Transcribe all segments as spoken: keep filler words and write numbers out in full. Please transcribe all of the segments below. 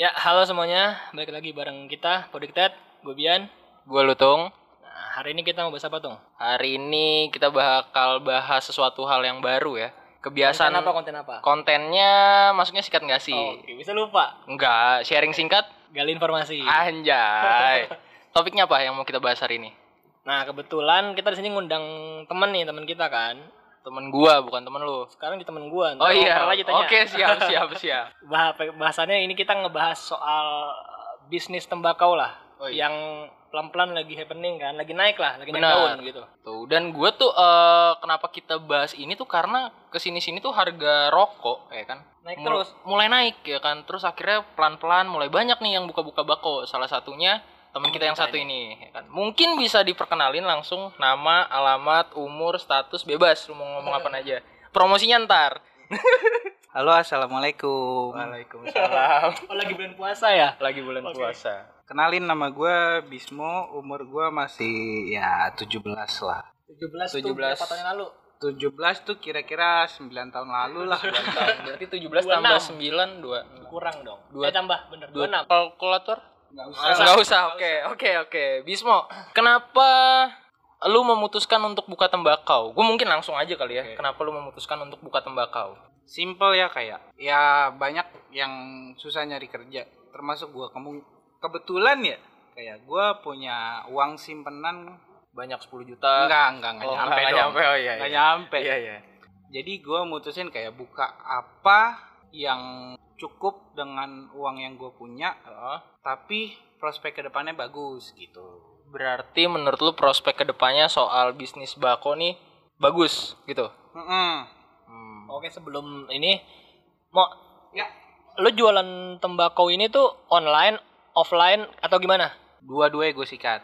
Ya, halo semuanya. Balik lagi bareng kita, Podiktet. Gue Bian. Gue Lutung. Nah, hari ini kita mau bahas apa, Tung? Hari ini kita bakal bahas sesuatu hal yang baru ya. Kebiasaan... Konten apa, konten apa? Kontennya masuknya sikat nggak sih? Oh, oke, bisa lupa. Enggak, sharing singkat. Gali informasi. Anjay. Topiknya apa yang mau kita bahas hari ini? Nah, kebetulan kita di sini ngundang temen nih, temen kita kan. Temen gua, bukan temen lu. Sekarang di temen gua. Oh iya, oke, siap, siap, siap. Bah- bahasannya ini kita ngebahas soal bisnis tembakau lah. Oh, iya. Yang pelan-pelan lagi happening kan, lagi naik lah, lagi naik daun gitu. Tuh, dan gua tuh uh, kenapa kita bahas ini tuh karena kesini-sini tuh harga rokok ya kan. Naik Mul- terus. Mulai naik ya kan, terus akhirnya pelan-pelan mulai banyak nih yang buka-buka bako. Salah satunya teman kita yang satu ini, ya kan? Mungkin bisa diperkenalin langsung nama, alamat, umur, status, bebas lu mau ngomong apa aja. Promosinya ntar. Halo, assalamualaikum. Waalaikumsalam. Oh, lagi bulan puasa ya? Lagi bulan okay. puasa. Kenalin, nama gue Bismo, umur gue masih ya tujuh belas lah. tujuh belas, tujuh belas tuh berapa tahun yang lalu? tujuh belas tuh kira-kira sembilan tahun lalu lah. sembilan tahun. Berarti tujuh belas dua puluh enam tambah sembilan, dua Kurang dong. dua eh, tambah, bener, dua puluh enam. Kalkulator? Nggak usah. Nggak usah, Nggak usah. Nggak oke, usah. oke, oke. Bismo, kenapa lu memutuskan untuk buka tembakau? Gue mungkin langsung aja kali ya, okay. Kenapa lu memutuskan untuk buka tembakau? Simple ya kayak, ya banyak yang susah nyari kerja, termasuk gue. Kamu kebetulan ya, kayak gue punya uang simpenan banyak sepuluh juta. Enggak, enggak, enggak oh, nyampe enggak dong. Nyampe, oh, iya, enggak iya. nyampe. Iya, iya. Jadi gue mutusin kayak buka apa yang cukup dengan uang yang gue punya, uh, tapi prospek kedepannya bagus gitu. Berarti menurut lu prospek kedepannya soal bisnis bako nih bagus gitu? Mm-hmm. Hmm. Oke, sebelum ini, mau ya. Lu jualan tembakau ini tuh online, offline atau gimana? Dua-duanya gue sikat.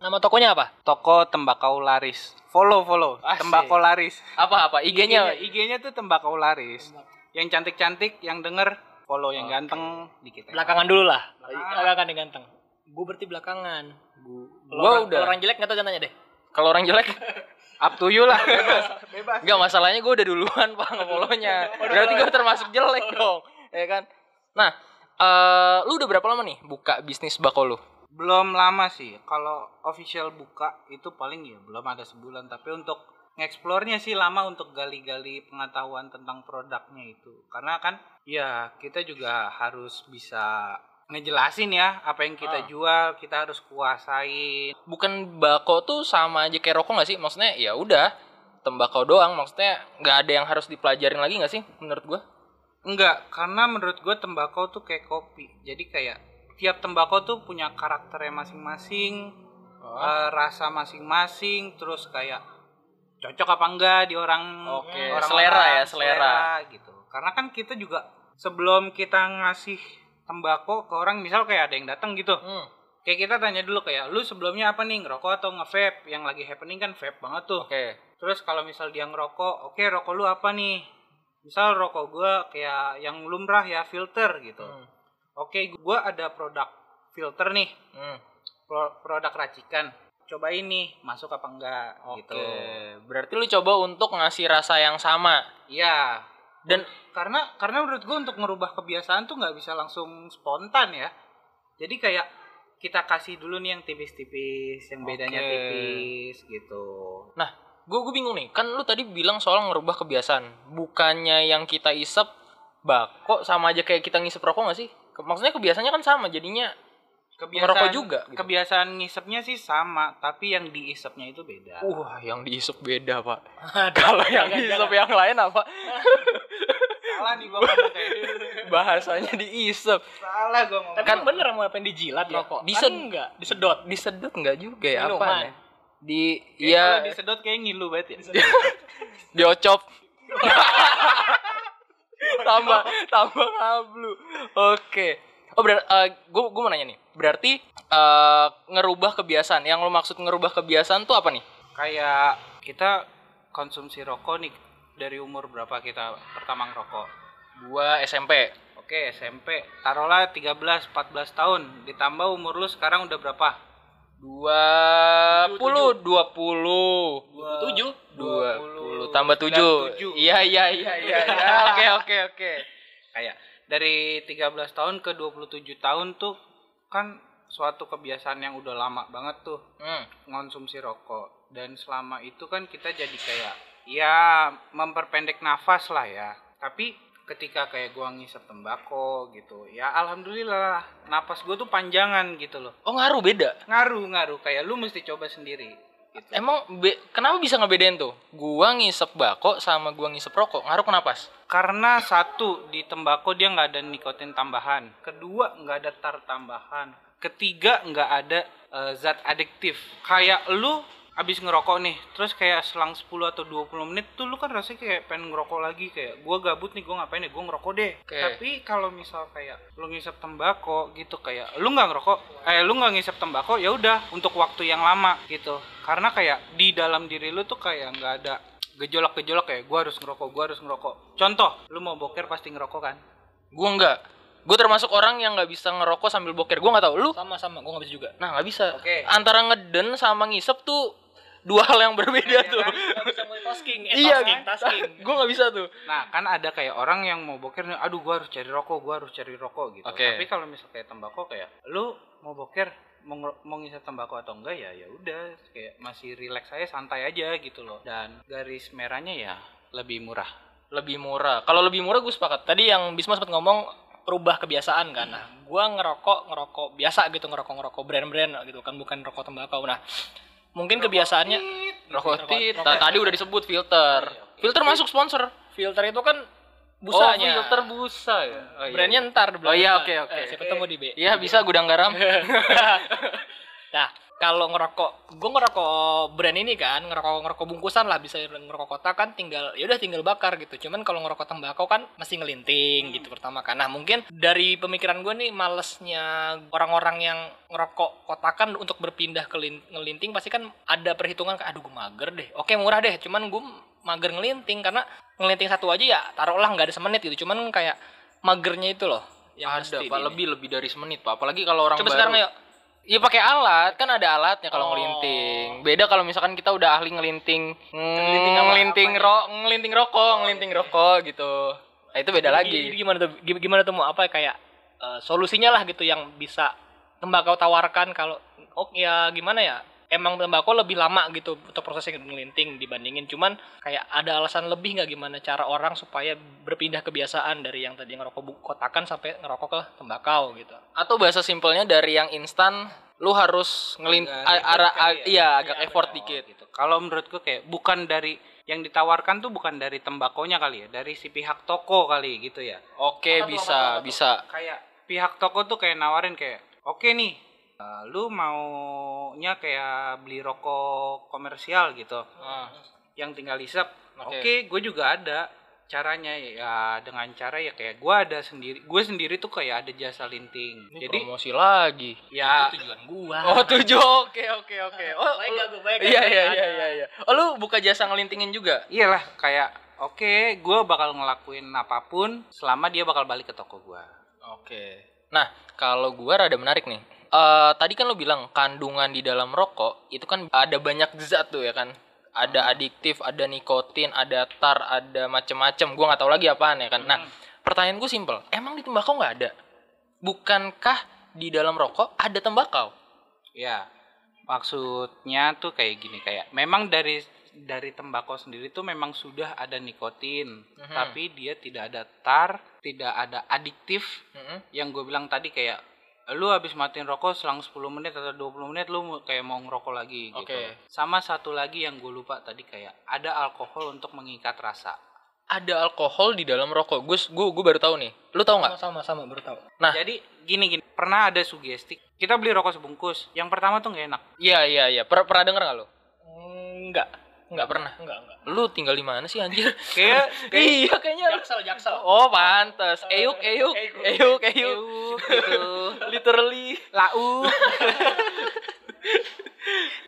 Nama tokonya apa? Toko Tembakau Laris. Follow, follow. Asik. Tembakau Laris. Apa-apa? I G-nya? I G-nya tuh Tembakau Laris. Tembak. Yang cantik-cantik, yang denger, follow yang okay. Ganteng dikit. Belakangan dulu lah. Belakangan yang ganteng. Gue berarti belakangan. Gue udah. Kalau orang jelek nggak tau jangan tanya deh. Kalau orang jelek, up to you lah. Bebas, bebas. Gak masalahnya gue udah duluan pak nge-follow-nya. Berarti gue termasuk jelek dong, ya kan? Nah, uh, lu udah berapa lama nih buka bisnis bako lu? Belum lama sih. Kalau official buka itu paling ya belum ada sebulan. Tapi untuk nge-explore-nya sih lama untuk gali-gali pengetahuan tentang produknya itu. Karena kan ya kita juga harus bisa ngejelasin ya apa yang kita ah. jual, kita harus kuasain. Bukan bako tuh sama aja kayak rokok gak sih? Maksudnya ya udah tembakau doang, maksudnya gak ada yang harus dipelajarin lagi gak sih menurut gua? Enggak, karena menurut gua tembakau tuh kayak kopi. Jadi kayak tiap tembakau tuh punya karakternya masing-masing, ah. uh, rasa masing-masing, terus kayak cocok apa enggak di orang, okay. orang selera orang, ya selera. selera gitu. Karena kan kita juga sebelum kita ngasih tembakau ke orang, misal kayak ada yang datang gitu, hmm. kayak kita tanya dulu kayak lu sebelumnya apa nih, ngerokok atau nge-vape? Yang lagi happening kan vape banget tuh. Okay. Terus kalau misal dia ngerokok, oke okay, rokok lu apa nih? Misal rokok gue kayak yang lumrah ya filter gitu. Hmm. Oke okay, gue ada produk filter nih, hmm. Pro- produk racikan. Coba ini masuk apa enggak okay. gitu. Berarti lu coba untuk ngasih rasa yang sama. Iya. Dan karena karena menurut gue untuk ngerubah kebiasaan tuh nggak bisa langsung spontan ya. Jadi kayak kita kasih dulu nih yang tipis-tipis, yang bedanya okay. tipis gitu. Nah, gue gue bingung nih. Kan lu tadi bilang soal ngerubah kebiasaan. Bukannya yang kita isep bako sama aja kayak kita ngisep rokok nggak sih? Maksudnya kebiasaannya kan sama, jadinya kebiasaan merokok juga gitu. Kebiasaan ngisepnya sih sama, tapi yang diisepnya itu beda. Wah, yang diisep beda, Pak. Kalau yang diisep yang lain apa? Salah nih gua ngomong kayak bahasanya diisep. Salah gua ngomong. Kan bener mau apa yang dijilat ya. Rokok. Disedot kan enggak? Disedot. Disedot enggak juga ya apa ya? Di kayak ya kalau disedot kayak ngilu banget ya. Diocop. tambah tambah ngablu. Oke. Oh berarti, uh, gue gue mau nanya nih, berarti uh, ngerubah kebiasaan, yang lo maksud ngerubah kebiasaan tuh apa nih? Kayak kita konsumsi rokok nih, dari umur berapa kita pertama ngerokok? Gua S M P. Oke S M P, taruhlah tiga belas empat belas tahun, ditambah umur lu sekarang udah berapa? dua puluh, dua puluh, dua puluh tujuh, dua puluh tambah tujuh. Iya iya iya iya, oke oke oke. Kayak dari tiga belas tahun ke dua puluh tujuh tahun tuh kan suatu kebiasaan yang udah lama banget tuh hmm. konsumsi rokok. Dan selama itu kan kita jadi kayak ya memperpendek nafas lah ya. Tapi ketika kayak gua ngisep tembakau gitu, ya alhamdulillah nafas gua tuh panjangan gitu loh. Oh ngaruh beda? Ngaruh, ngaruh. Kayak lu mesti coba sendiri gitu. Emang be- kenapa bisa ngebedain tuh? Gua ngisep bako sama gua ngisep rokok, ngaruh ke nafas? Karena satu, di tembakau dia gak ada nikotin tambahan. Kedua, gak ada tar tambahan. Ketiga, nggak ada uh, zat adiktif. Kayak lu abis ngerokok nih, terus kayak selang sepuluh atau dua puluh menit tuh lu kan rasanya kayak pengen ngerokok lagi. Kayak gua gabut nih, gua ngapain ya, gua ngerokok deh. Okay. Tapi kalau misal kayak lu ngisep tembakau gitu, kayak lu nggak ngerokok, eh lu nggak ngisep tembakau, ya udah untuk waktu yang lama gitu. Karena kayak di dalam diri lu tuh kayak nggak ada gejolak-gejolak kayak gua harus ngerokok, gua harus ngerokok. Contoh, lu mau boker pasti ngerokok kan? Gua enggak. Gue termasuk orang yang nggak bisa ngerokok sambil boker. Gue nggak tahu lu. Sama-sama, gue nggak bisa juga. Nah, nggak bisa. Okay. Antara ngeden sama ngisep tuh dua hal yang berbeda. Ternyata, tuh. Nggak bisa multitasking. Eh, iya, tasking. Gue nggak bisa tuh. Nah, kan ada kayak orang yang mau boker, aduh, gue harus cari rokok, gue harus cari rokok gitu. Okay. Tapi kalau misal kayak tembakau kayak, lu mau boker, mau, mau ngisep tembakau atau enggak ya, ya udah, kayak masih relax aja, santai aja gitu loh. Dan garis merahnya ya lebih murah. Lebih murah. Kalau lebih murah gue sepakat. Tadi yang Bisma sempat ngomong perubah kebiasaan kan. Nah, gue ngerokok ngerokok biasa gitu, ngerokok ngerokok brand-brand gitu kan, bukan rokok tembakau. Nah, mungkin rokok kebiasaannya tit, rokok tit. Nah, tadi udah disebut filter. Oh, iya, okay. Filter masuk sponsor. Filter itu kan busanya. Oh, filter busa ya. Oh, iya. Brandnya ntar. Oh iya, oke oke. Okay, okay. Saya ketemu di B. Iya, bisa Gudang Garam. Nah, kalau ngerokok, gue ngerokok brand ini kan, ngerokok ngerokok bungkusan lah, bisa ngerokok kotak kan, tinggal ya udah tinggal bakar gitu. Cuman kalau ngerokok tembakau kan masih ngelinting hmm. gitu pertama kan. Nah, mungkin dari pemikiran gue nih, malesnya orang-orang yang ngerokok kotakan untuk berpindah ke lin- ngelinting pasti kan ada perhitungan, aduh gue mager deh. Oke, murah deh, cuman gue mager ngelinting, karena ngelinting satu aja ya taruhlah nggak ada semenit gitu. Cuman kayak magernya itu loh yang ada, Pak, lebih lebih dari semenit, Pak. Apalagi kalau orang coba baru. Sekarang yuk. Iya, pakai alat, kan ada alatnya kalau oh. ngelinting. Beda kalau misalkan kita udah ahli ngelinting, ngelinting ngelinting, ro- ngelinting rokok, ngelinting rokok gitu. Nah, itu beda jadi, lagi. Jadi gimana tuh? Gimana tuh mau apa kayak uh, solusinya lah gitu yang bisa tembakau tawarkan kalau oh ya gimana ya? Emang tembakau lebih lama gitu untuk prosesnya ngelinting dibandingin, cuman kayak ada alasan lebih enggak gimana cara orang supaya berpindah kebiasaan dari yang tadi ngerokok kotakan sampai ngerokok ke tembakau gitu. Atau bahasa simpelnya dari yang instan lu harus ngelint a- arah a- iya agak ya, effort bener. Dikit gitu. Kalau menurut gue kayak bukan dari yang ditawarkan tuh bukan dari tembakonya kali ya, dari si pihak toko kali gitu ya. Oke, atau bisa toko, bisa. Kayak pihak toko tuh kayak nawarin kayak, "Oke nih, uh, lu maunya kayak beli rokok komersial gitu." Hmm. Yang tinggal isap. Oke, okay, gue juga ada caranya ya, dengan cara ya kayak gue ada sendiri, gue sendiri tuh kayak ada jasa linting. Ini jadi promosi lagi ya, itu tujuan gue. Oh tujuan, oke oke oke. Oh baik gak gue, baik gak? Iya iya iya iya. Oh lu buka jasa ngelintingin juga? Iyalah, kayak oke okay, gue bakal ngelakuin apapun selama dia bakal balik ke toko gue. Oke okay. Nah, kalau gue rada menarik nih. uh, Tadi kan lu bilang kandungan di dalam rokok itu kan ada banyak zat tuh ya kan, ada adiktif, ada nikotin, ada tar, ada macem-macem. Gue nggak tahu lagi apaan ya kan. Hmm. Nah, pertanyaan gue simpel. Emang di tembakau nggak ada? Bukankah di dalam rokok ada tembakau? Ya, maksudnya tuh kayak gini, kayak memang dari dari tembakau sendiri tuh memang sudah ada nikotin, hmm. tapi dia tidak ada tar, tidak ada adiktif. Hmm. Yang gue bilang tadi kayak lu habis matiin rokok selang sepuluh menit atau dua puluh menit lu kayak mau ngerokok lagi gitu. Okay. Sama satu lagi yang gue lupa tadi, kayak ada alkohol untuk mengikat rasa. Ada alkohol di dalam rokok. Gue gue gue baru tahu nih. Lu tahu nggak? Sama, sama sama baru tahu. Nah, jadi gini gini. Pernah ada sugesti. Kita beli rokok sebungkus. Yang pertama tuh nggak enak. Iya iya iya. Per, pernah denger nggak lu? Enggak. Enggak pernah. Enggak, enggak. Lu tinggal di mana sih anjir? Kayak kayak iya kayaknya Jaksel, Jaksel. Oh, pantes. Eyuk, eyuk, eyuk, eyuk. Gitu. Literally lauk.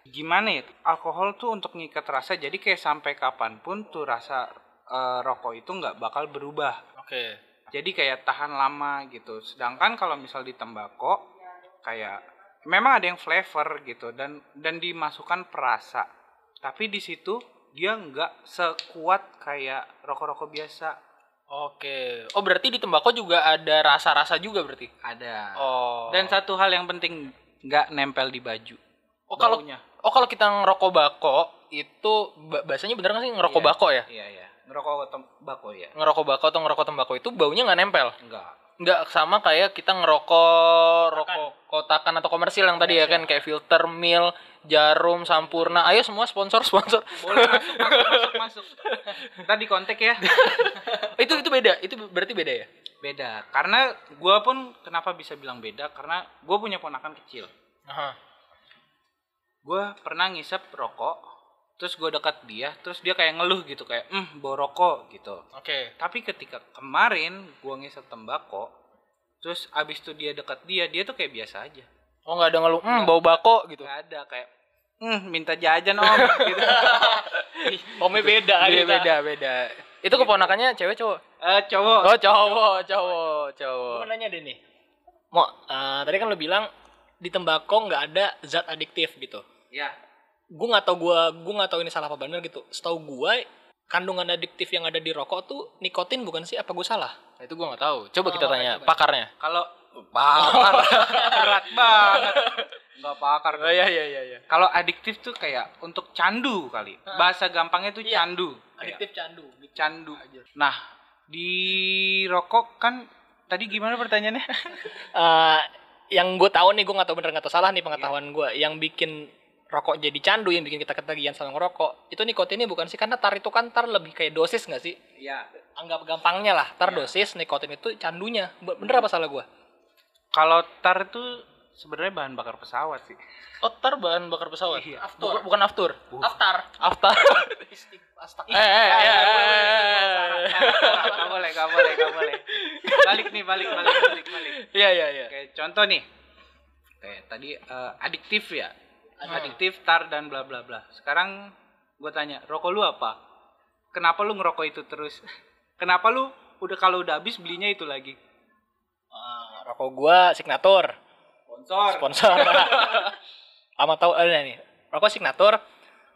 Gimana ya? Alkohol tuh untuk ngikat rasa, jadi kayak sampai kapanpun tuh rasa uh, rokok itu enggak bakal berubah. Oke. Okay. Jadi kayak tahan lama gitu. Sedangkan kalau misal di tembakau kayak memang ada yang flavor gitu dan dan dimasukkan perasa. Tapi di situ dia nggak sekuat kayak rokok-rokok biasa. Oke. Oh, berarti di tembakau juga ada rasa-rasa juga berarti? Ada. Oh. Dan satu hal yang penting, nggak nempel di baju. Oh, kalau oh kalau kita ngerokok bako itu bahasanya bener nggak sih ngerokok iya, bako ya? Iya iya. Ngerokok tembakau ya. Ngerokok bako atau ngerokok tembakau itu baunya nggak nempel? Nggak. Nggak sama kayak kita ngerokok rokok kotakan atau komersil yang tadi komersil. Ya kan kayak Filter, Mil, Jarum, Sampurna. Ayo semua sponsor sponsor. Boleh masuk masuk masuk. Tadi kontak ya. itu itu beda. Itu berarti beda ya? Beda. Karena gue pun kenapa bisa bilang beda karena gue punya ponakan kecil. Aha. Gue pernah ngisep rokok, terus gue dekat dia, terus dia kayak ngeluh gitu, kayak, hmm, bau rokok gitu. Oke. Okay. Tapi ketika kemarin gue ngisep tembakau, terus abis itu dia dekat dia, dia tuh kayak biasa aja. Oh, nggak ada ngeluh, hmm, bau bako gitu? Nggak ada, kayak, hmm, minta jajan om. gitu. Omnya beda, gitu. Beda, beda. Itu keponakannya cewek cowok? Uh, cowok. Oh, cowok, cowok, cowok. Gue mau nanya deh nih, Mo, uh, tadi kan lo bilang di tembakau nggak ada zat adiktif gitu. Iya. Gue nggak tau gue, gue nggak tau ini salah apa benar gitu. Setahu gue kandungan adiktif yang ada di rokok tuh nikotin bukan sih? Apa gue salah? Nah, itu gue nggak tahu. Coba oh, kita tanya coba. pakarnya. Kalau pakar berat banget. Nggak pakar. Oh, iya iya iya. Kalau adiktif tuh kayak untuk candu kali. Bahasa gampangnya tuh iya. candu. Adiktif candu. Candu. Nah di rokok kan tadi gimana pertanyaannya? uh, yang gue tahu nih, gue nggak tahu bener nggak tahu salah nih pengetahuan yeah. gue, yang bikin rokok jadi candu, yang bikin kita ketagihan sama ngerokok itu nikotinnya bukan sih? Karena tar itu kan tar lebih kayak dosis nggak sih? Iya. Yeah. Anggap gampangnya lah, tar yeah. dosis, nikotin itu candunya. Bener apa salah gue? Kalau tar itu sebenarnya bahan bakar pesawat sih. Oh, tar bahan bakar pesawat? Iya. Aftur. Bukan, bukan aftur. Uh. Aftar. Aftar. Eh, eh, eh. Gak boleh, gak boleh, gak boleh. Balik nih, balik, balik, balik, balik. Iya, iya, iya. Kayak contoh nih. Kayak tadi uh, adiktif ya. Hmm. Adiktif, tar, dan bla bla bla. Sekarang gue tanya, rokok lu apa? Kenapa lu ngerokok itu terus? Kenapa lu udah kalau udah habis belinya itu lagi? Uh, rokok gue Signature. Sponsor. Sponsor. Ama tahu ada nih. Rokok Signature.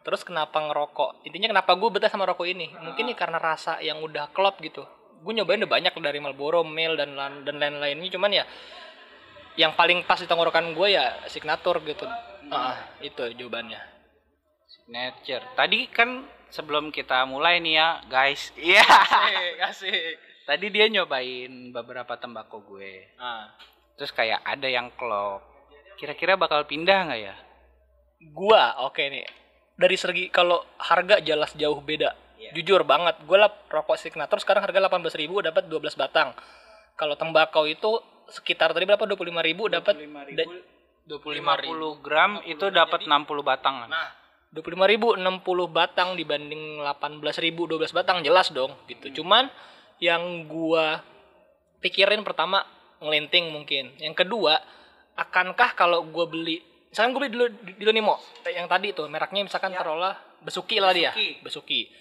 Terus kenapa ngerokok? Intinya kenapa gue betah sama rokok ini? Nah. Mungkin nih karena rasa yang udah klop gitu. Gue nyobain udah banyak dari Marlboro, Mil dan dan lain-lainnya, cuman ya yang paling pas di tenggorokan gue ya Signature gitu. Nah. Ah, itu jawabannya. Signature. Tadi kan sebelum kita mulai nih ya, guys. Iya. Yeah. Asik. Tadi dia nyobain beberapa tembakau gue. Ah. Terus kayak ada yang klop. Kira-kira bakal pindah nggak ya? Gua, oke okay nih. Dari segi kalau harga jelas jauh beda. Yeah. Jujur banget. Gue lah rokok Signature sekarang harga delapan belas ribu dapat dua belas batang. Kalau tembakau itu sekitar tadi berapa? dua puluh lima ribu dapat dua puluh lima ribu, da- dua puluh lima lima puluh gram itu dapat enam puluh batang. Nah, dua puluh lima ribu enam puluh batang dibanding delapan belas ribu dua belas batang jelas dong gitu. Hmm. Cuman yang gua pikirin pertama ngelinting mungkin. Yang kedua, akankah kalau gue beli, misalkan gue beli dulu, dulu nih Mo, yang tadi tuh mereknya misalkan ya. taruhlah Besuki, Besuki lah dia, Besuki.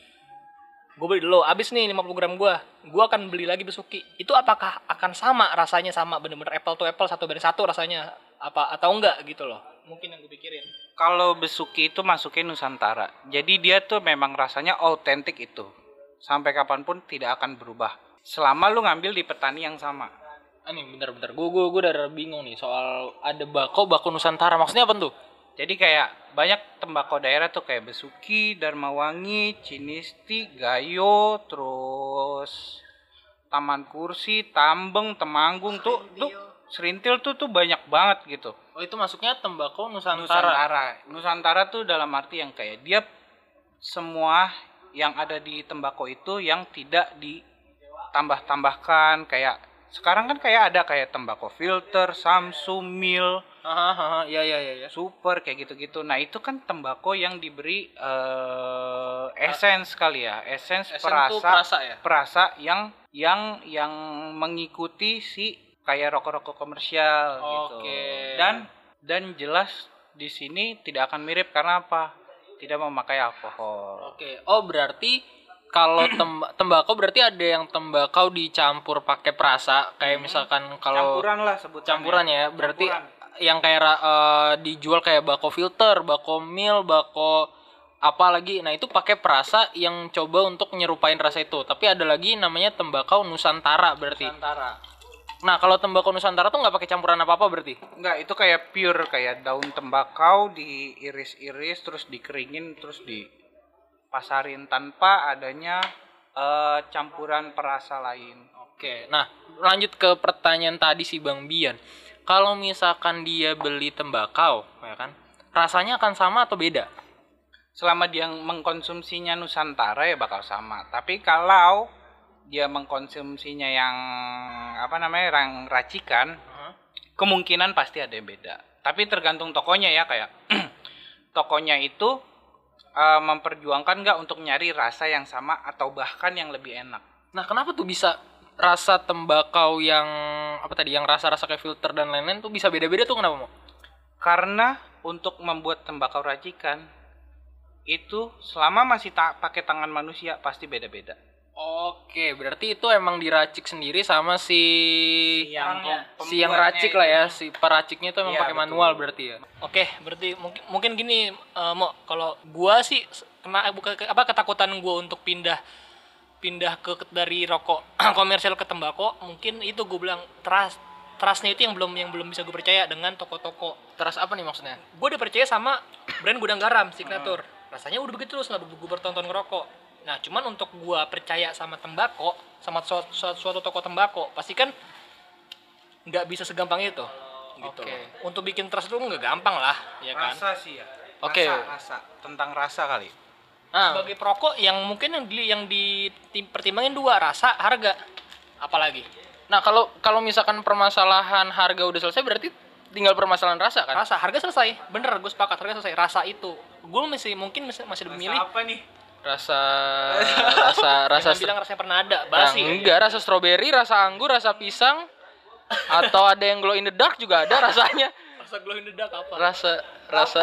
Gue beli dulu, abis nih lima puluh gram gue, gue akan beli lagi Besuki. Itu apakah akan sama rasanya, sama bener-bener apple to apple satu banding satu rasanya apa atau enggak gitu loh? Mungkin yang gue pikirin. Kalau Besuki itu masuknya Nusantara, jadi dia tuh memang rasanya autentik itu, sampai kapanpun tidak akan berubah. Selama lu ngambil di petani yang sama. Ani bentar-bentar, gue gue gue udah bingung nih soal ada bako bako Nusantara maksudnya apa tuh? Jadi kayak banyak tembakau daerah tuh kayak Besuki, Darmawangi, Cinisti, Gayo, terus Taman Kursi, Tambeng, Temanggung tuh, tuh Serintil tuh tuh banyak banget gitu. Oh itu masuknya tembakau Nusantara. Nusantara. Nusantara tuh dalam arti yang kayak dia semua yang ada di tembakau itu yang tidak ditambah-tambahkan kayak. Sekarang kan kayak ada kayak tembakau filter, Samsung, Mil, hahaha, ya ya ya, super kayak gitu-gitu. Nah itu kan tembakau yang diberi uh, esens kali ya, esens perasa, perasa, ya? perasa yang yang yang mengikuti si kayak rokok-rokok komersial okay. gitu. Dan dan jelas di sini tidak akan mirip karena apa? Tidak memakai alkohol. Oke, okay. oh berarti. Kalau temb- tembakau berarti ada yang tembakau dicampur pakai perasa kayak hmm. misalkan kalau campuran lah sebutannya. Campuran ya, berarti campuran. Yang kayak uh, dijual kayak bako filter, bako mil, bako apalagi, nah itu pakai perasa yang coba untuk nyerupain rasa itu. Tapi ada lagi namanya tembakau Nusantara berarti. Nusantara. Nah kalau tembakau Nusantara tuh nggak pakai campuran apa-apa berarti? Nggak, itu kayak pure, kayak daun tembakau diiris-iris terus dikeringin terus dipasarin tanpa adanya uh, campuran perasa lain. Oke, nah lanjut ke pertanyaan tadi si Bang Bian. Kalau misalkan dia beli tembakau, ya kan, rasanya akan sama atau beda? Selama dia mengkonsumsinya Nusantara ya bakal sama. Tapi kalau dia mengkonsumsinya yang apa namanya, yang racikan, uh-huh. kemungkinan pasti ada yang beda. Tapi tergantung tokonya ya, kayak tokonya itu uh, memperjuangkan nggak untuk nyari rasa yang sama atau bahkan yang lebih enak. Nah kenapa tuh bisa rasa tembakau yang apa tadi, yang rasa-rasa kayak filter dan lain-lain tuh bisa beda-beda tuh, kenapa Mo? Karena untuk membuat tembakau racikan itu selama masih tak pakai tangan manusia pasti beda-beda. Oke, berarti itu emang diracik sendiri sama si si yang, si yang racik itu. Lah ya, si peraciknya itu emang ya, pakai betul. Manual berarti ya. Oke, berarti mungkin mungkin gini, uh, Mo, kalau gua sih kena buka, apa ketakutan gua untuk pindah pindah ke dari rokok komersial ke tembakau, mungkin itu gua bilang trust trustnya itu yang belum yang belum bisa gue percaya dengan toko-toko. Trust apa nih maksudnya? Gua udah percaya sama brand Gudang Garam Signature. Hmm. Rasanya udah begitu loh, selama gue bertonton ngerokok. Nah cuman untuk gue percaya sama tembakau, sama suatu, suatu, suatu toko tembakau, pasti kan nggak bisa segampang itu gitu. Okay. Untuk bikin trust itu nggak gampang lah ya kan? Rasa sih ya. Oke. Okay. Rasa, rasa tentang rasa kali. Ah. Sebagai perokok yang mungkin yang di yang dipertimbangin dua, rasa, harga, apalagi. Nah kalau kalau misalkan permasalahan harga udah selesai berarti tinggal permasalahan rasa kan? Rasa, harga selesai. Bener, gue sepakat harga selesai. Rasa itu gue masih mungkin masih masih memilih. Rasa apa nih? Rasa rasa rasa. Yang bilang rasanya pernah ada, basi. Nah, enggak, rasa stroberi, rasa anggur, rasa pisang, atau ada yang glow in the dark juga ada rasanya. Rasa glow in the dark apa? Rasa rasa.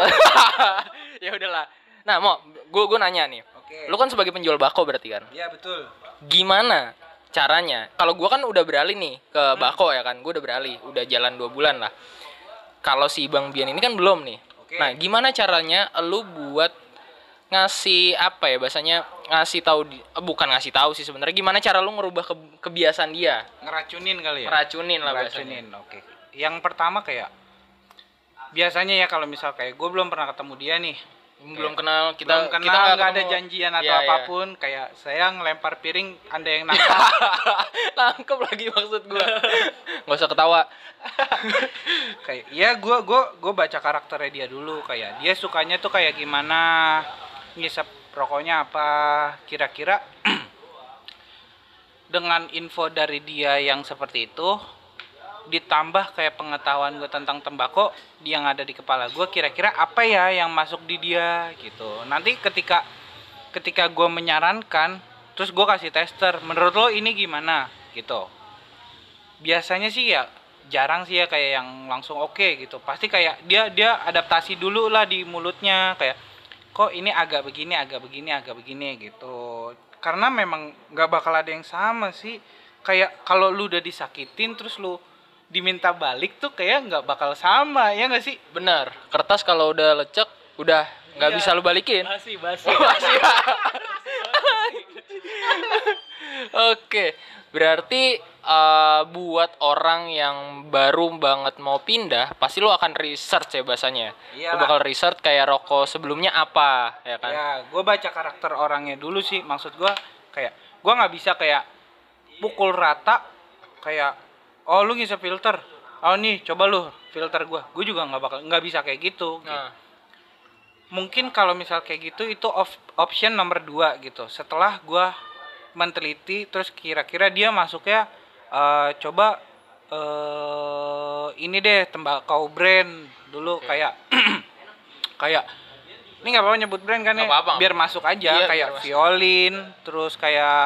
Ya udahlah. Nah, Mo, gue gue nanya nih. Oke. Lu kan sebagai penjual bako berarti kan? Iya, betul. Gimana caranya? Kalau gue kan udah beralih nih ke hmm. bako ya kan. Gue udah beralih, udah jalan dua bulan lah. Kalau si Bang Bian ini kan belum nih. Oke. Nah, gimana caranya lu buat ngasih apa ya bahasanya, ngasih tahu eh, bukan ngasih tahu sih sebenarnya, gimana cara lu ngerubah ke, kebiasaan dia? Ngeracunin kali ya? Ngeracunin lah ngeracunin, biasanya. Oke. Yang pertama kayak biasanya ya kalau misal kayak gue belum pernah ketemu dia nih. Belum kenal, kita belum kenal, kita nggak ada janjian atau iya, apapun iya. Kayak saya ngelempar piring, Anda yang nangkap. Nangkep lagi maksud gue. Nggak usah ketawa. Kayak ya gue gue gue baca karakternya dia dulu, kayak dia sukanya tuh kayak gimana, ngisep rokoknya apa, kira-kira dengan info dari dia yang seperti itu ditambah kayak pengetahuan gue tentang tembakau yang ada di kepala gue, kira-kira apa ya yang masuk di dia gitu. Nanti ketika ketika gue menyarankan terus gue kasih tester, menurut lo ini gimana gitu, biasanya sih ya jarang sih ya kayak yang langsung oke okay, gitu. Pasti kayak dia dia adaptasi dulu lah di mulutnya, kayak kok ini agak begini agak begini agak begini gitu, karena memang nggak bakal ada yang sama sih. Kayak kalau lu udah disakitin terus lu diminta balik tuh kayak nggak bakal sama, ya nggak sih? Benar, kertas kalau udah lecek udah nggak iya. bisa lu balikin. Basi, basi. Basi. Oke, berarti uh, buat orang yang baru banget mau pindah pasti lu akan research ya bahasanya. Iyalah. Lu bakal research kayak rokok sebelumnya apa, ya kan? Ya, gue baca karakter orangnya dulu sih. Maksud gue kayak gue nggak bisa kayak pukul rata kayak oh lu ngisep filter, oh nih coba lu filter gue, gue juga nggak bakal nggak bisa kayak gitu. Nah. Mungkin kalau misal kayak gitu itu off, option nomor dua gitu. Setelah gue meneliti, terus kira-kira dia masuknya uh, coba uh, ini deh tembakau brand dulu okay. kayak kayak ini nggak apa-apa nyebut brand kan ya, apa-apa, biar apa-apa. Masuk aja iya, kayak violin, terus kayak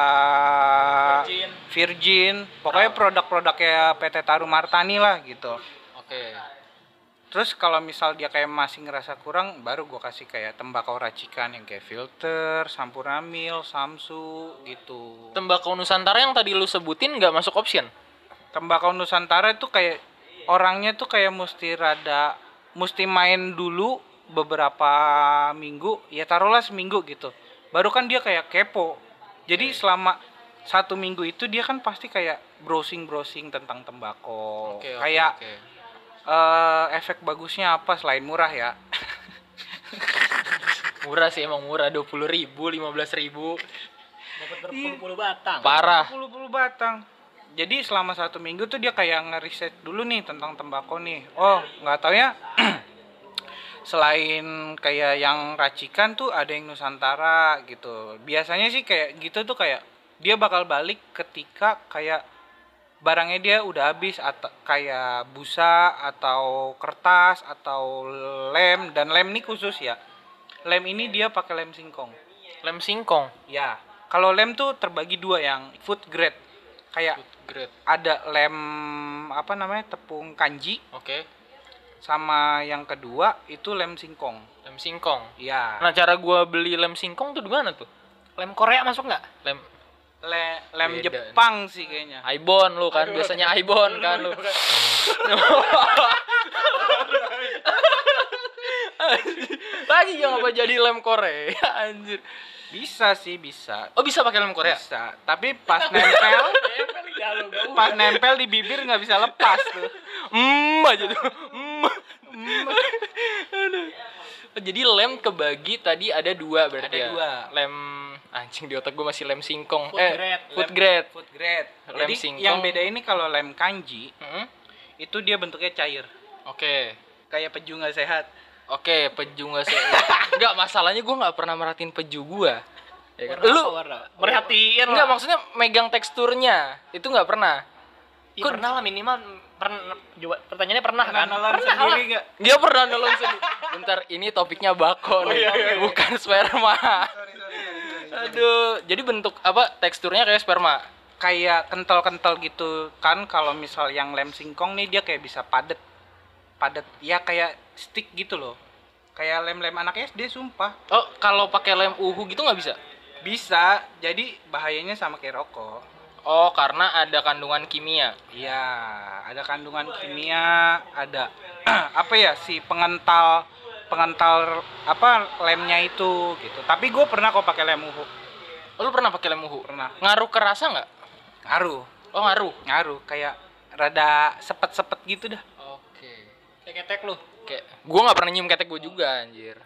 Virgin, Virgin. Pokoknya produk-produk kayak P T Tarumartani lah gitu. Oke. Okay. Terus kalau misal dia kayak masih ngerasa kurang, baru gue kasih kayak tembakau racikan yang kayak filter, sampuramil, samsu gitu. Tembakau Nusantara yang tadi lu sebutin nggak masuk option? Tembakau Nusantara itu kayak orangnya tuh kayak mesti rada, mesti main dulu. beberapa minggu, ya taruhlah seminggu gitu, baru kan dia kayak kepo. Jadi selama satu minggu itu dia kan pasti kayak browsing-browsing tentang tembakau, okay, okay, kayak okay. Uh, efek bagusnya apa selain murah ya. Murah sih, emang murah, dua puluh ribu, lima belas ribu dapat berpuluh-puluh batang. Parah. Puluh-puluh batang. Jadi selama satu minggu tuh dia kayak ngeriset dulu nih tentang tembakau nih. Oh, nggak tahu ya. Selain kayak yang racikan tuh ada yang Nusantara gitu. Biasanya sih kayak gitu tuh kayak dia bakal balik ketika kayak barangnya dia udah habis, atau kayak busa atau kertas atau lem, dan lem nih khusus ya. Lem ini dia pakai lem singkong. Lem singkong? Ya. Kalau lem tuh terbagi dua, yang food grade. Kayak ada lem apa namanya tepung kanji, oke, okay. Sama yang kedua itu lem singkong. Lem singkong, ya. Nah cara gue beli lem singkong tuh gimana tuh? Lem Korea masuk nggak? Lem Le, lem beda. Jepang sih kayaknya. Aibon lu kan, aduh, biasanya Aibon kan lu. Lagi nggak jadi lem Korea, anjir. Bisa sih, bisa. Oh bisa pakai lem Korea? Bisa, tapi pas nempel pas nempel di bibir nggak bisa lepas tuh. Hmm aja tuh. Jadi lem kebagi tadi ada dua berarti ada ya? Dua. Lem, anjing di otak gue masih lem singkong. Food eh, grade. Food grade. Food grade. Lem jadi singkong. Yang beda ini kalau lem kanji, mm-hmm. itu dia bentuknya cair. Oke. Okay. Kayak peju nggak sehat. Oke, peju nggak sih? Enggak, masalahnya gue nggak pernah merhatiin peju gue. Ya kan? Lu merhatiin? Enggak, maksudnya megang teksturnya itu nggak pernah. Ya, kok pernah lah minimal. Pernah. Coba pertanyaannya pernah, pernah kan? Pernah sendiri nggak? Dia pernah nolong sendiri. Bentar, ini topiknya bako nih, oh, iya, iya, iya. bukan sperma. Sorry, sorry, sorry, sorry. Aduh, jadi bentuk apa? Teksturnya kayak sperma. Kayak kental-kental gitu kan? Kalau misal yang lem singkong nih dia kayak bisa padet. Padat, ya kayak stick gitu loh, kayak lem-lem anak S D sumpah. Oh kalau pakai lem uhu gitu nggak bisa? Bisa, jadi bahayanya sama kayak rokok. Oh karena ada kandungan kimia? Iya, ada kandungan kimia, ada apa ya si pengental pengental apa lemnya itu gitu. Tapi gue pernah kok pakai lem uhu. Oh, lu pernah pakai lem uhu? Pernah. Ngaruh kerasa nggak? Ngaruh. Oh ngaruh? Ngaruh, kayak rada sepet-sepet gitu dah. Ketek lu? Kayak gue nggak pernah nyium ketek gue juga anjir.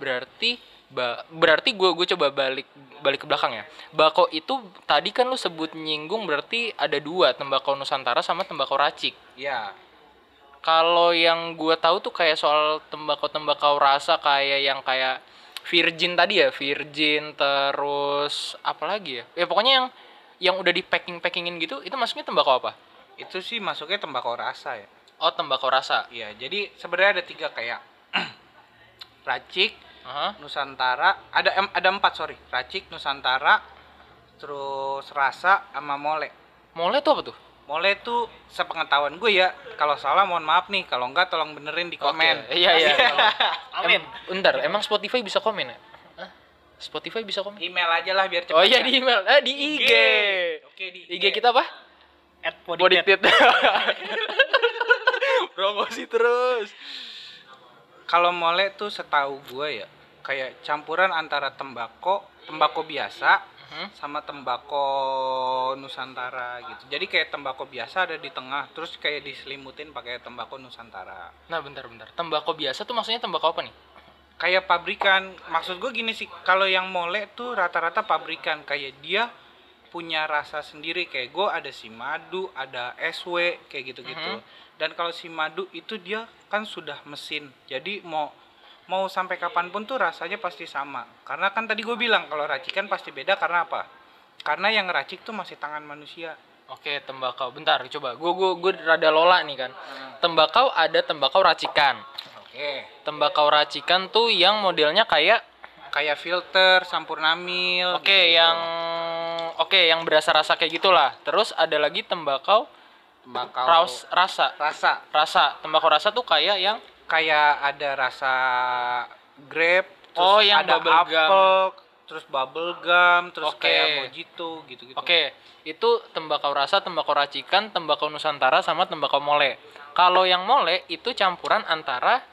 Berarti ba, berarti gue gue coba balik balik ke belakang ya. Bakau itu tadi kan lu sebut nyinggung berarti ada dua, tembakau Nusantara sama tembakau racik. Iya. Kalau yang gue tahu tuh kayak soal tembakau-tembakau rasa kayak yang kayak Virgin tadi ya, Virgin terus apa lagi ya? Ya pokoknya yang yang udah di packing-packingin gitu itu masuknya tembakau apa? Itu sih masuknya tembakau rasa ya. Oh tembakau rasa. Iya, jadi sebenarnya ada tiga kayak racik, uh-huh. Nusantara, ada ada empat sorry, racik, Nusantara, terus rasa sama mole. Mole tuh apa tuh? Mole tuh sepengetahuan gue ya, kalau salah mohon maaf nih, kalau enggak tolong benerin di komen. Okay. Iya iya. Amin. Bentar, emang Spotify bisa komen ya? Hah? Spotify bisa komen? Email aja lah biar cepat. Oh iya di email, eh, di I G. I G. Oke di I G. I G kita apa? at podiktet. Promosi terus. Kalau mole tuh setahu gue ya kayak campuran antara tembakau tembakau biasa uh-huh. sama tembakau Nusantara gitu. Jadi kayak tembakau biasa ada di tengah terus kayak diselimutin pakai tembakau Nusantara. Nah bentar-bentar, tembakau biasa tuh maksudnya tembakau apa nih? Kayak pabrikan. Maksud gue gini sih, kalau yang mole tuh rata-rata pabrikan, kayak dia punya rasa sendiri, kayak gue ada si madu, ada S W, kayak gitu-gitu. Mm-hmm. Dan kalau si madu itu dia kan sudah mesin, jadi mau mau sampai kapanpun tuh rasanya pasti sama. Karena kan tadi gue bilang kalau racikan pasti beda, karena apa? Karena yang racik tuh masih tangan manusia. Oke tembakau, bentar coba, gue gue gue rada lola nih kan. Mm. Tembakau ada tembakau racikan. Oke. Tembakau racikan tuh yang modelnya kayak kayak filter, sampurnamil. Oke gitu. yang Oke, okay, yang berasa rasa kayak gitulah. Terus ada lagi tembakau, tembakau raus, rasa, rasa, rasa. Tembakau rasa tuh kayak yang kayak ada rasa grape, terus oh, yang ada bubble apple, gum. Terus bubble gum, terus okay. Kayak mojito gitu-gitu. Oke, okay. Itu tembakau rasa, tembakau racikan, tembakau Nusantara sama tembakau mole. Kalau yang mole itu campuran antara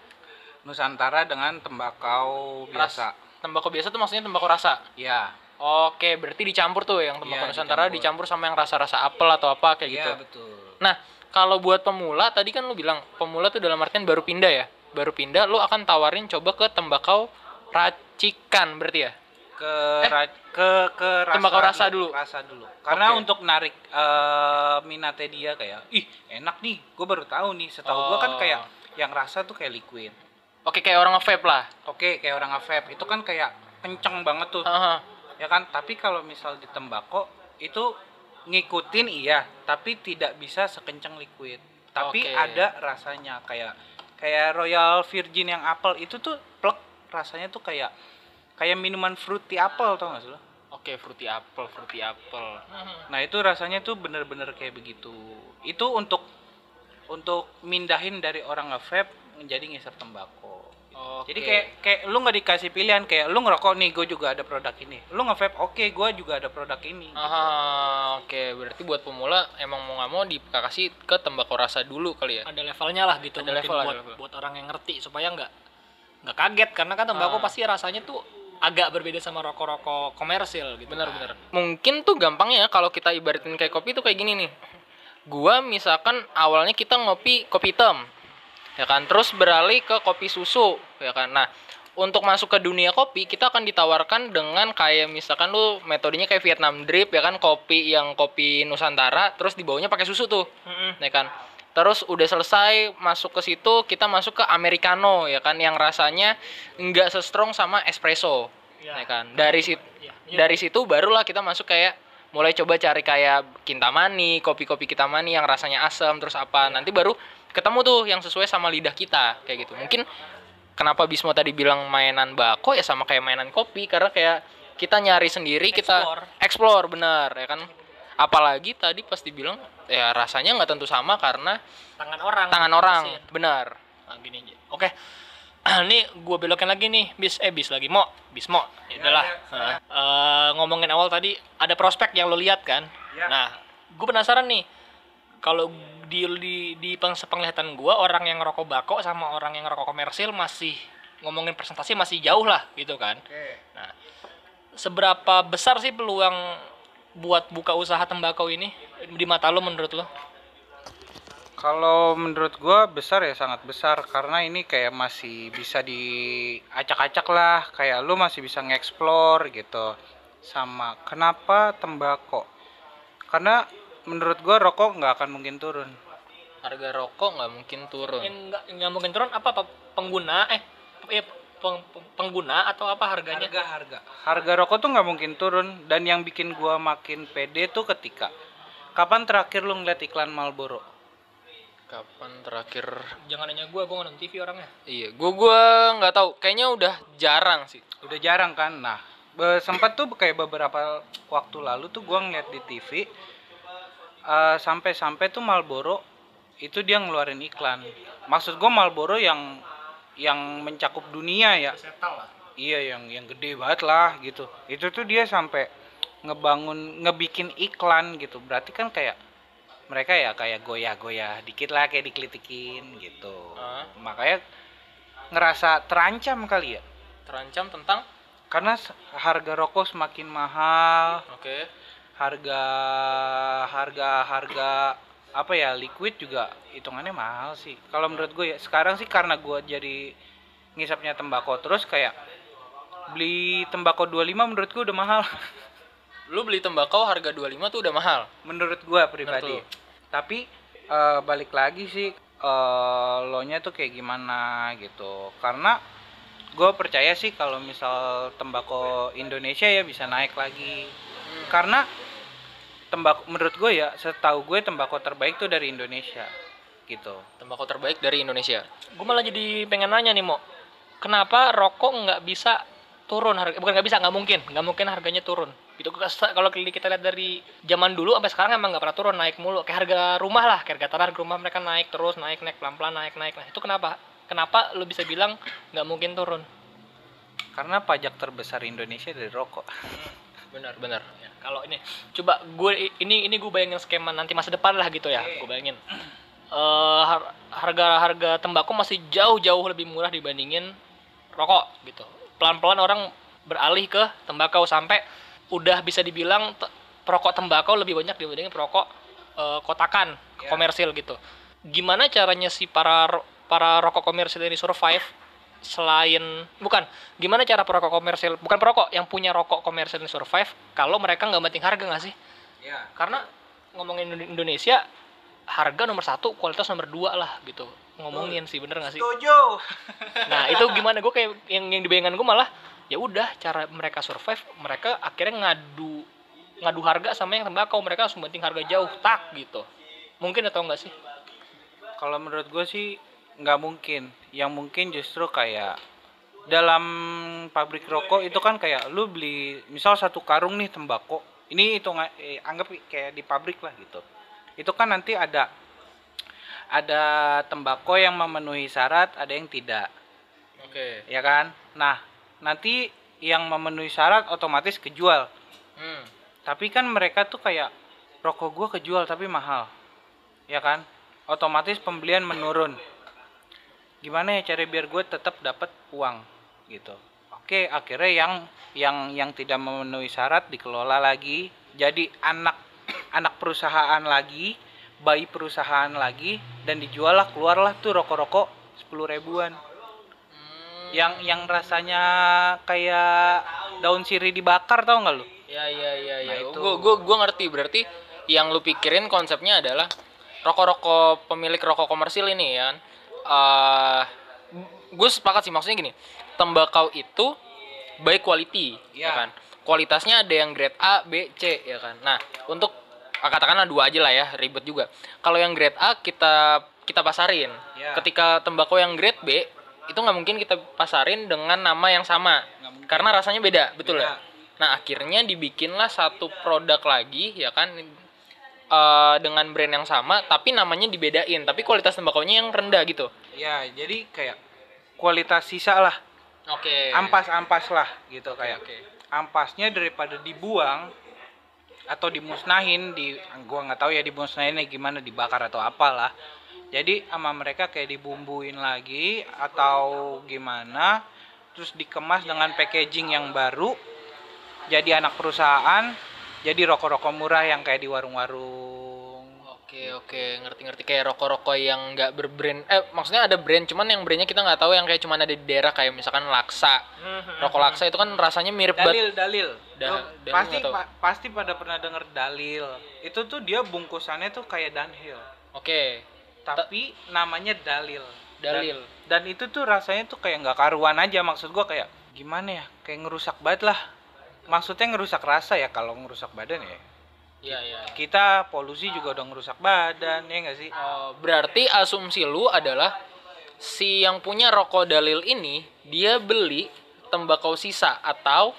Nusantara dengan tembakau biasa. Ras, tembakau biasa tuh maksudnya tembakau rasa? Iya. Oke, berarti dicampur tuh yang tembakau ya, Nusantara dicampur. dicampur sama yang rasa-rasa apel atau apa kayak ya, gitu. Iya, betul. Nah, kalau buat pemula, tadi kan lu bilang pemula tuh dalam artian baru pindah ya? Baru pindah, lu akan tawarin coba ke tembakau racikan berarti ya? Ke eh, ra, ke ke rasa tembakau rasa dulu. Rasa dulu. Karena okay. untuk narik uh, minatnya dia kayak, ih enak nih, gue baru tahu nih. Setahu oh. gue kan kayak yang rasa tuh kayak liquid. Oke, okay, kayak orang nge-vape lah. Oke, okay, kayak orang nge-vape. Itu kan kayak kenceng banget tuh. Uh-huh. Ya kan? Tapi kalau misal di tembakau, itu ngikutin iya, tapi tidak bisa sekenceng liquid. Tapi okay. ada rasanya. Kayak kayak Royal Virgin yang apel itu tuh plek rasanya tuh kayak kayak minuman fruity apel, tau gak sih lo? Oke, okay, fruity apel, fruity apel. Nah, itu rasanya tuh bener-bener kayak begitu. Itu untuk untuk mindahin dari orang nge-vape menjadi ngisap tembakau. Okay. Jadi kayak kayak lu nggak dikasih pilihan kayak lu ngerokok nih, gue juga ada produk ini. Lu nge-vape, oke, okay, gue juga ada produk ini. Aha, gitu. Oke, okay. Berarti buat pemula emang mau nggak mau dikasih ke tembakau rasa dulu kali ya. Ada levelnya lah gitu. Ada level, buat, ada level buat orang yang ngerti supaya nggak nggak kaget karena kan tembakau ah. pasti rasanya tuh agak berbeda sama rokok-rokok komersil gitu. Bener-bener. Kan. Mungkin tuh gampangnya kalau kita ibaratin kayak kopi tuh kayak gini nih. Gua misalkan awalnya kita ngopi kopi hitam, ya kan, terus beralih ke kopi susu, ya kan. Nah, untuk masuk ke dunia kopi kita akan ditawarkan dengan kayak misalkan lu metodenya kayak Vietnam drip, ya kan, kopi yang kopi Nusantara, terus di bawahnya pakai susu tuh, mm-hmm. ya kan. Terus udah selesai masuk ke situ, kita masuk ke americano, ya kan, yang rasanya nggak se-strong sama espresso, ya, ya kan. Dari situ, ya, ya. dari situ barulah kita masuk kayak mulai coba cari kayak Kintamani, kopi-kopi Kintamani yang rasanya asam terus apa. Nanti baru ketemu tuh yang sesuai sama lidah kita kayak gitu. Mungkin kenapa Bismo tadi bilang mainan bako ya sama kayak mainan kopi, karena kayak kita nyari sendiri, kita explore, bener ya kan. Apalagi tadi pasti bilang ya rasanya nggak tentu sama karena tangan orang. Tangan orang, bener. Nah, gini aja. Oke. Ini gue belokin lagi nih, bis eh bis lagi mo, Bismo, ya udahlah. Ya, ya. uh, ngomongin awal tadi ada prospek yang lo lihat kan? Ya. Nah, gue penasaran nih, kalau di di, di penglihatan gue orang yang ngerokok bako sama orang yang ngerokok komersil masih ngomongin presentasi masih jauh lah gitu kan? Oke. Nah, seberapa besar sih peluang buat buka usaha tembakau ini di mata lo menurut lo? Kalau menurut gue besar ya, sangat besar, karena ini kayak masih bisa diacak-acak lah, kayak lu masih bisa nge-explore gitu. Sama kenapa tembakau? Karena menurut gue rokok nggak akan mungkin turun. Harga rokok nggak mungkin turun. Nggak nggak mungkin turun apa, apa pengguna eh ya, peng, pengguna atau apa harganya? Harga harga harga rokok tuh nggak mungkin turun, dan yang bikin gue makin pede tuh ketika kapan terakhir lu ngeliat iklan Marlboro? Kapan terakhir? Jangan nanya gue, gue nonton T V orangnya. Iya, gue gue nggak tahu. Kayaknya udah jarang sih. Udah jarang kan? Nah, sempat tuh kayak beberapa waktu lalu tuh gue ngeliat di T V uh, sampai-sampai tuh Marlboro itu dia ngeluarin iklan. Maksud gue Marlboro yang yang mencakup dunia ya. Iya, yang yang gede banget lah gitu. Itu tuh dia sampai ngebangun, ngebikin iklan gitu. Berarti kan kayak mereka ya kayak goyah-goyah dikit lah, kayak dikelitikin gitu. Uh. Makanya ngerasa terancam kali ya. Terancam tentang? Karena harga rokok semakin mahal. Oke. Okay. Harga harga harga apa ya, liquid juga hitungannya mahal sih. Kalau menurut gue ya, sekarang sih karena gue jadi ngisapnya tembakau terus, kayak beli tembakau dua puluh lima menurut gue udah mahal. Lu beli tembakau harga dua puluh lima tuh udah mahal menurut gua pribadi. Betul. Tapi uh, balik lagi sih uh, lo nya tuh kayak gimana gitu, karena gua percaya sih kalau misal tembakau Indonesia ya bisa naik lagi. hmm. Karena tembakau menurut gua ya, setahu gue tembakau terbaik tuh dari Indonesia gitu. Tembakau terbaik dari Indonesia. Gua malah jadi pengen nanya nih Mo, kenapa rokok nggak bisa turun harga, bukan nggak bisa, nggak mungkin nggak mungkin harganya turun gitu. Kalau kita lihat dari zaman dulu sampai sekarang emang nggak pernah turun, naik mulu. Kayak harga rumah lah, kayak harga tanah, harga rumah mereka naik terus, naik naik pelan pelan naik naik. Nah, itu kenapa kenapa lu bisa bilang nggak mungkin turun? Karena pajak terbesar Indonesia dari rokok. Benar benar. Ya, kalau ini coba gue ini ini gue bayangin skema nanti masa depan lah gitu ya. Gue bayangin harga-harga uh, tembakau masih jauh-jauh lebih murah dibandingin rokok gitu. Pelan-pelan orang beralih ke tembakau sampai udah bisa dibilang te- perokok tembakau lebih banyak dibandingin perokok uh, kotakan yeah. komersil gitu. Gimana caranya si para para rokok komersil ini survive? Selain bukan gimana cara perokok komersil bukan perokok yang punya rokok komersil ini survive kalau mereka nggak banting harga nggak sih? Ya. Karena ngomongin Indonesia harga nomor satu kualitas nomor dua lah gitu ngomongin sih bener nggak sih? Setuju. Nah itu gimana gue kayak yang yang di bayangan gue malah ya udah cara mereka survive mereka akhirnya ngadu ngadu harga sama yang tembakau mereka langsung banting harga jauh tak gitu mungkin atau nggak sih? Kalau menurut gue sih nggak mungkin, yang mungkin justru kayak dalam pabrik rokok itu kan kayak lu beli misal satu karung nih tembakau, ini itu eh, anggap kayak di pabrik lah gitu, itu kan nanti ada ada tembakau yang memenuhi syarat, ada yang tidak, oke, okay. ya kan? Nah nanti yang memenuhi syarat otomatis kejual, hmm. tapi kan mereka tuh kayak rokok gua kejual tapi mahal, ya kan? Otomatis pembelian menurun. Gimana ya cara biar gue tetap dapat uang gitu. Oke, akhirnya yang yang yang tidak memenuhi syarat dikelola lagi, jadi anak anak perusahaan lagi, bayi perusahaan lagi, dan dijuallah keluarlah tuh rokok-rokok sepuluh ribuan. Hmm. Yang yang rasanya kayak daun sirih dibakar tau nggak lu? Ya ya ya ya. Nah, gue gue gue ngerti berarti yang lu pikirin konsepnya adalah rokok-rokok pemilik rokok komersil ini ya. Uh, gue sepakat sih maksudnya gini, tembakau itu by quality, yeah. ya kan? Kualitasnya ada yang grade A, B, C, ya kan? Nah, untuk katakanlah dua aja lah ya, ribet juga. Kalau yang grade A kita kita pasarin, yeah. ketika tembakau yang grade B itu nggak mungkin kita pasarin dengan nama yang sama, karena rasanya beda, betul beda. ya? Nah, akhirnya dibikinlah satu produk lagi, ya kan? Uh, dengan brand yang sama tapi namanya dibedain tapi kualitas tembakaunya yang rendah gitu ya jadi kayak kualitas sisa lah oke okay. ampas-ampas lah gitu okay, kayak okay. ampasnya daripada dibuang atau dimusnahin di gua nggak tahu ya dimusnahinnya gimana dibakar atau apalah jadi sama mereka kayak dibumbuin lagi atau gimana terus dikemas dengan packaging yang baru jadi anak perusahaan. Jadi rokok-rokok murah yang kayak di warung-warung. Oke oke ngerti-ngerti kayak rokok-rokok yang nggak berbrand. Eh maksudnya ada brand cuman yang brandnya kita nggak tahu yang kayak cuman ada di daerah kayak misalkan laksa. Mm-hmm. Rokok laksa itu kan rasanya mirip dalil bat- dalil. Da- dalil. Pasti pa- pasti pada pernah denger dalil. Itu tuh dia bungkusannya tuh kayak Dunhill. Oke. Tapi Ta- namanya dalil. Dalil. Dan, dan itu tuh rasanya tuh kayak nggak karuan aja maksud gua kayak gimana ya kayak ngerusak banget lah. Maksudnya ngerusak rasa ya kalau ngerusak badan ya. Iya iya. Kita polusi juga udah ngerusak badan ya nggak sih? Uh, berarti asumsi lu adalah si yang punya rokok dalil ini dia beli tembakau sisa atau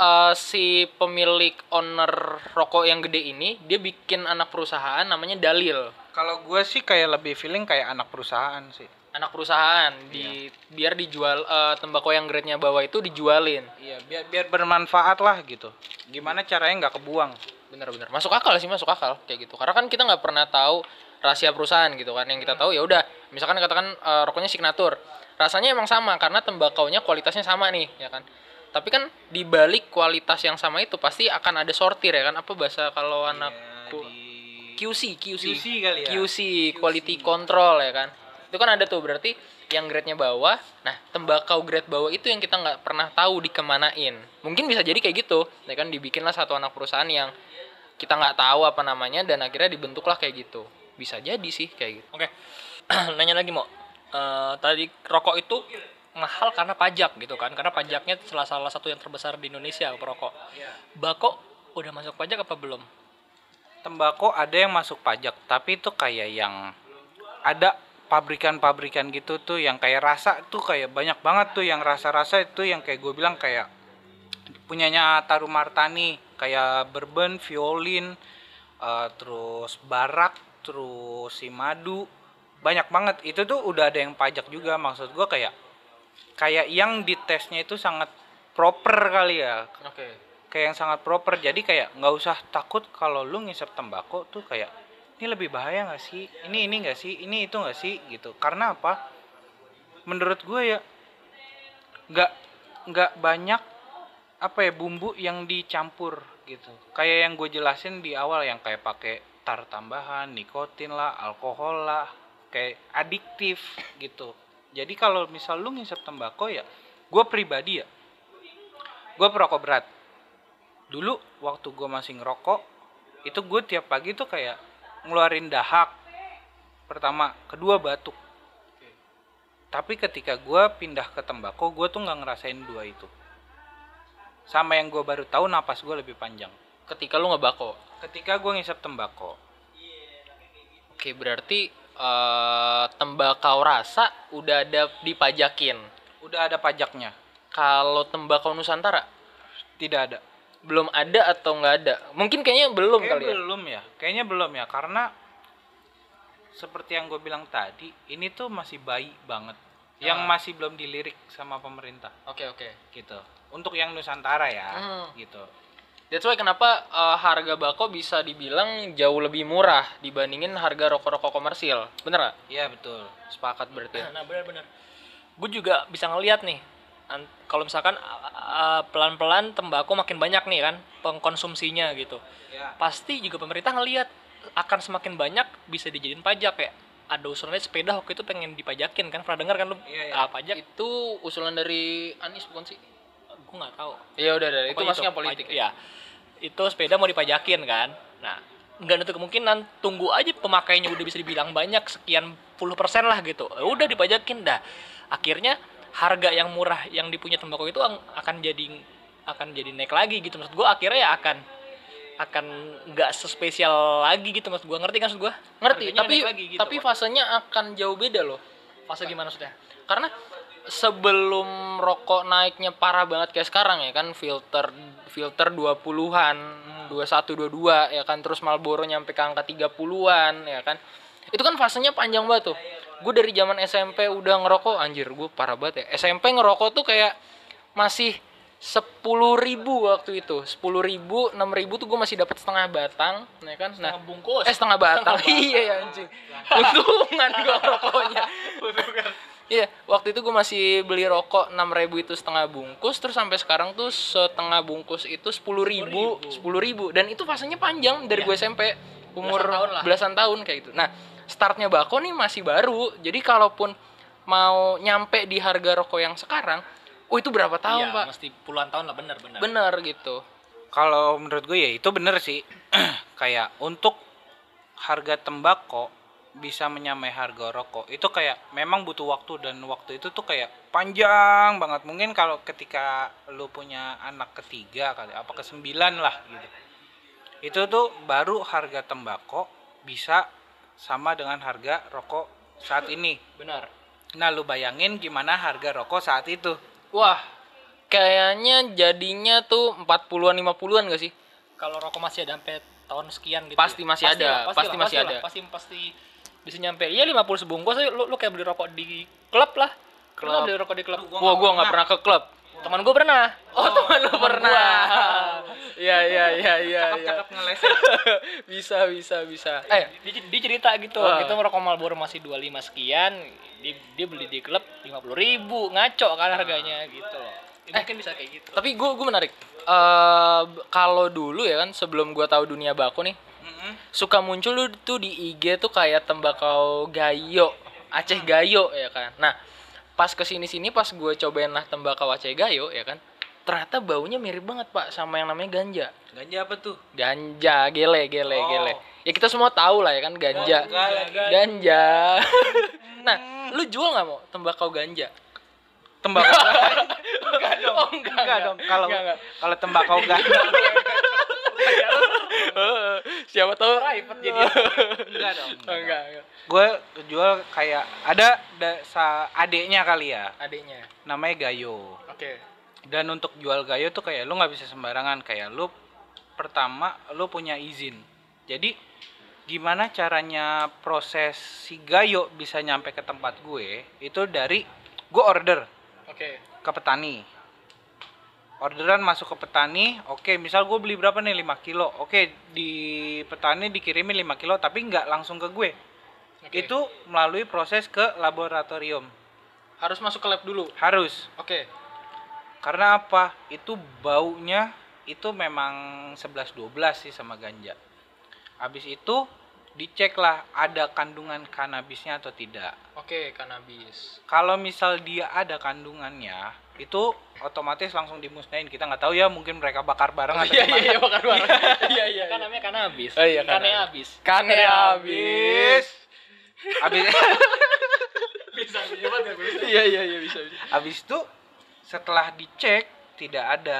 uh, si pemilik owner rokok yang gede ini dia bikin anak perusahaan namanya dalil. Kalau gue sih kayak lebih feeling kayak anak perusahaan sih. Anak perusahaan di iya. biar dijual uh, tembakau yang grade-nya bawah itu dijualin. Iya, biar biar bermanfaat lah gitu. Gimana caranya nggak kebuang? Benar-benar. Masuk akal sih, masuk akal kayak gitu. Karena kan kita nggak pernah tahu rahasia perusahaan gitu kan. Yang kita tahu ya udah, misalkan katakan uh, rokoknya Signature. Rasanya emang sama karena tembakaunya kualitasnya sama nih, ya kan. Tapi kan di balik kualitas yang sama itu pasti akan ada sortir ya kan. Apa bahasa kalau iya, anak di... Q C, Q C. Q C kali ya. Q C, quality Q C. Control ya kan. Itu kan ada tuh berarti yang grade-nya bawah. Nah, tembakau grade bawah itu yang kita nggak pernah tahu dikemanain. Mungkin bisa jadi kayak gitu. Ya kan dibikinlah satu anak perusahaan yang kita nggak tahu apa namanya dan akhirnya dibentuklah kayak gitu. Bisa jadi sih kayak gitu. Oke. Okay. Nanya lagi Mo. Uh, tadi rokok itu mahal karena pajak gitu kan. Karena pajaknya salah salah satu yang terbesar di Indonesia perokok. Bako udah masuk pajak apa belum? Tembakau ada yang masuk pajak, tapi itu kayak yang ada pabrikan-pabrikan gitu tuh yang kayak rasa tuh kayak banyak banget tuh yang rasa-rasa itu yang kayak gue bilang kayak punyanya Tarumartani kayak bourbon, violin, uh, terus barak, terus si madu banyak banget itu tuh udah ada yang pajak juga maksud gue kayak kayak yang ditesnya itu sangat proper kali ya okay. kayak yang sangat proper jadi kayak nggak usah takut kalau lu ngisep tembakau tuh kayak ini lebih bahaya nggak sih, ini ini nggak sih, ini itu nggak sih gitu. Karena apa? Menurut gue ya nggak nggak banyak apa ya bumbu yang dicampur gitu. Kayak yang gue jelasin di awal yang kayak pakai tar tambahan, nikotin lah, alkohol lah, kayak adiktif gitu. Jadi kalau misal lu ngisep tembakau ya, gue pribadi ya, gue perokok berat. Dulu waktu gue masih ngerokok, itu gue tiap pagi tuh kayak ngeluarin dahak pertama, kedua batuk. Oke. Tapi ketika gue pindah ke tembakau, gue tuh nggak ngerasain dua itu. Sama yang gue baru tahu napas gue lebih panjang ketika lu ngebako, ketika gue ngisap tembakau. Oke, berarti uh, tembakau rasa udah ada dipajakin, udah ada pajaknya. Kalau tembakau Nusantara tidak ada, belum ada atau nggak ada? Mungkin kayaknya belum Kayak kali belum ya. Belum ya, kayaknya belum ya, karena seperti yang gue bilang tadi, ini tuh masih bayi banget, ya. Yang masih belum dilirik sama pemerintah. Oke okay, oke. Okay. Gitu. Untuk yang Nusantara ya, hmm. gitu. That's why kenapa uh, harga bako bisa dibilang jauh lebih murah dibandingin harga rokok-rokok komersil, bener nggak? Iya betul. Sepakat berarti. Nah benar-benar. Gue juga bisa ngeliat nih. Kalau misalkan uh, pelan-pelan tembakau makin banyak nih kan pengkonsumsinya gitu, ya. Pasti juga pemerintah ngelihat akan semakin banyak bisa dijadiin pajak ya. Ada usulannya sepeda waktu itu pengen dipajakin kan, pernah dengar kan lu? Ya, ya. Ah, pajak itu usulan dari Anies bukan sih? Gue nggak tahu. Ya udah udah itu masuknya politik. Ya. Ya itu sepeda mau dipajakin kan. Nah nggak nutup kemungkinan, tunggu aja pemakainya udah bisa dibilang banyak sekian puluh persen lah gitu. Udah dipajakin dah. Akhirnya harga yang murah yang dipunya tembakau itu akan jadi akan jadi naik lagi gitu, maksud gue. Akhirnya ya akan akan nggak sespesial lagi gitu, maksud gue. Ngerti kan maksud gue? Ngerti. Harganya tapi lagi, gitu, tapi fasenya akan jauh beda loh. Fase gimana maksudnya? Karena sebelum rokok naiknya parah banget kayak sekarang ya kan, filter filter dua puluhan, hmm. dua puluh satu, dua puluh dua ya kan, terus Marlboro nyampe ke angka tiga puluhan ya kan. Itu kan fasenya panjang banget tuh. Gue dari zaman S M P udah ngerokok, anjir gue parah banget ya. S M P ngerokok tuh kayak masih sepuluh ribu waktu itu, sepuluh ribu, enam ribu tuh gue masih dapat setengah batang, ya kan? Nah, setengah bungkus. Eh setengah batang, setengah iya ya anjing. Untungan gue rokoknya. Iya, waktu itu gue masih beli rokok enam ribu itu setengah bungkus, terus sampai sekarang tuh setengah bungkus itu sepuluh ribu, sepuluh ribu. Dan itu fasenya panjang dari ya. Gue S M P, umur belasan tahun, lah. belasan tahun kayak gitu. Nah, startnya bako nih masih baru, jadi kalaupun mau nyampe di harga rokok yang sekarang, oh itu berapa tahun iya, pak? Mesti puluhan tahun lah, bener-bener. Bener gitu. Kalau menurut gue ya itu bener sih. Kayak untuk harga tembakau bisa menyamai harga rokok, itu kayak memang butuh waktu, dan waktu itu tuh kayak panjang banget. Mungkin kalau ketika lu punya anak ketiga kali, apa ke sembilan lah gitu. Itu tuh baru harga tembakau bisa sama dengan harga rokok saat ini. Benar. Nah, lu bayangin gimana harga rokok saat itu? Wah, kayaknya jadinya tuh empat puluhan, lima puluhan gak sih? Kalau rokok masih ada sampai tahun sekian gitu. Pasti ya? Masih pasti ada, lah, pasti, pasti lah, masih pasti ada. Lah, pasti pasti bisa nyampe. Iya, lima puluh sebungkus lu, lu kayak beli rokok di klub lah. Klub. Lu beli rokok di klub. Wah, gua, gua gak pernah ke klub. Teman gue pernah. Oh, oh teman lu pernah. Iya iya iya iya. Cakep-cakep ngelesin. Bisa bisa bisa. Eh, dia, dia cerita gitu. Oh. Gitu merokok Marlboro masih dua puluh lima sekian, dia, dia beli di klub lima puluh ribu, ngaco kan harganya nah. Gitu loh. Eh, mungkin bisa kayak gitu. Tapi gue gue menarik. Uh, kalau dulu ya kan sebelum gue tahu dunia bako nih, mm-hmm. suka muncul tuh di I G tuh kayak tembakau Gayo, Aceh Gayo ya kan. Nah, pas kesini-sini pas gue cobain lah tembakau Aceh Gayo ya kan, ternyata baunya mirip banget pak sama yang namanya ganja. Ganja apa tuh? Ganja, gele, gele, oh. gele. Ya kita semua tahu lah ya kan ganja. Ganja. ganja. ganja. Nah, lu jual nggak mau tembakau ganja? Tembakau ganja? Enggak dong. Oh, enggak, enggak dong. Kalau kalau tembakau ganja. Siapa tahu private jadi. Enggak dong. Enggak. enggak, enggak. Gue jual kayak ada da, sa, adeknya kali ya. Adeknya. Namanya Gayo. Oke. Okay. Dan untuk jual Gayo tuh kayak lu nggak bisa sembarangan, kayak lu pertama lu punya izin. Jadi gimana caranya proses si Gayo bisa nyampe ke tempat gue? Itu dari gue order. Oke. Okay. Ke petani. Orderan masuk ke petani, oke, misal gue beli berapa nih, lima kilo, oke, di petani dikirimin lima kilo, tapi nggak langsung ke gue, okay. Itu melalui proses ke laboratorium. Harus masuk ke lab dulu? Harus. Oke. Okay. Karena apa? Itu baunya itu memang sebelas dua belas sih sama ganja. Habis itu dicek lah ada kandungan kanabisnya atau tidak. Oke, kanabis. Kalau misal dia ada kandungannya, itu otomatis langsung dimusnahin. Kita nggak tahu ya, mungkin mereka bakar bareng oh, atau iya, gimana. Iya, iya, bakar bareng. Iya, iya. Kan namanya kanabis. Oh, iya, kanabis. Kanabis. Kanabis. Habis bisa dibuat ya, bisa. Iya, iya, iya, bisa, bisa. Habis itu setelah dicek tidak ada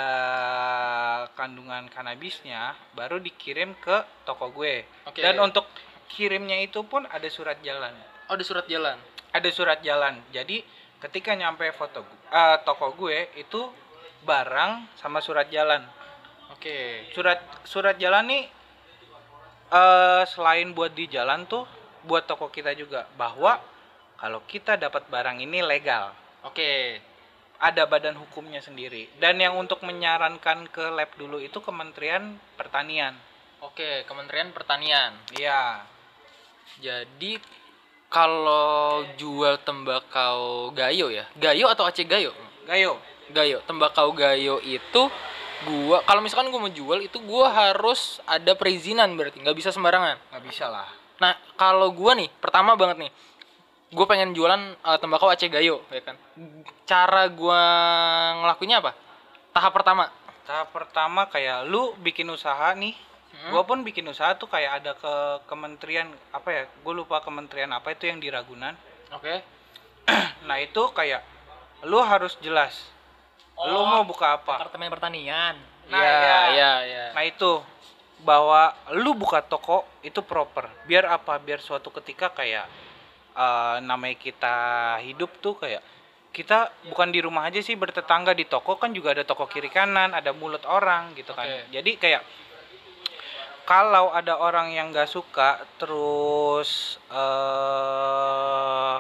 kandungan kanabisnya, baru dikirim ke toko gue. Okay. Dan untuk kirimnya itu pun ada surat jalan. Oh, ada surat jalan? Ada surat jalan. Jadi ketika nyampe foto uh, toko gue itu barang sama surat jalan. Oke. Okay. Surat surat jalan nih uh, selain buat di jalan tuh buat toko kita juga bahwa kalau kita dapat barang ini legal. Oke. Okay. Ada badan hukumnya sendiri. Dan yang untuk menyarankan ke lab dulu itu Kementerian Pertanian. Oke, Kementerian Pertanian. Iya. Jadi kalau jual tembakau gayo ya, gayo atau Aceh gayo? Gayo. Gayo. Tembakau gayo itu gua kalau misalkan gua mau jual itu gua harus ada perizinan berarti, nggak bisa sembarangan. Nggak bisa lah. Nah, kalau gua nih, pertama banget nih. Gue pengen jualan uh, tembakau Aceh Gayo, ya kan? Cara gue ngelakuinnya apa? Tahap pertama. Tahap pertama kayak lu bikin usaha nih. Hmm. Gue pun bikin usaha tuh kayak ada ke kementerian apa ya? Gue lupa kementerian apa itu yang di Ragunan. Oke. Okay. Nah itu kayak lu harus jelas. Oh, lu mau buka apa? Departemen Pertanian. Nah, ya, ya, ya, ya. Nah itu bahwa lu buka toko itu proper. Biar apa? Biar suatu ketika kayak Uh, namanya kita hidup tuh kayak kita bukan di rumah aja sih, bertetangga di toko kan juga ada toko kiri kanan, ada mulut orang gitu kan. Okay. Jadi kayak kalau ada orang yang nggak suka terus uh,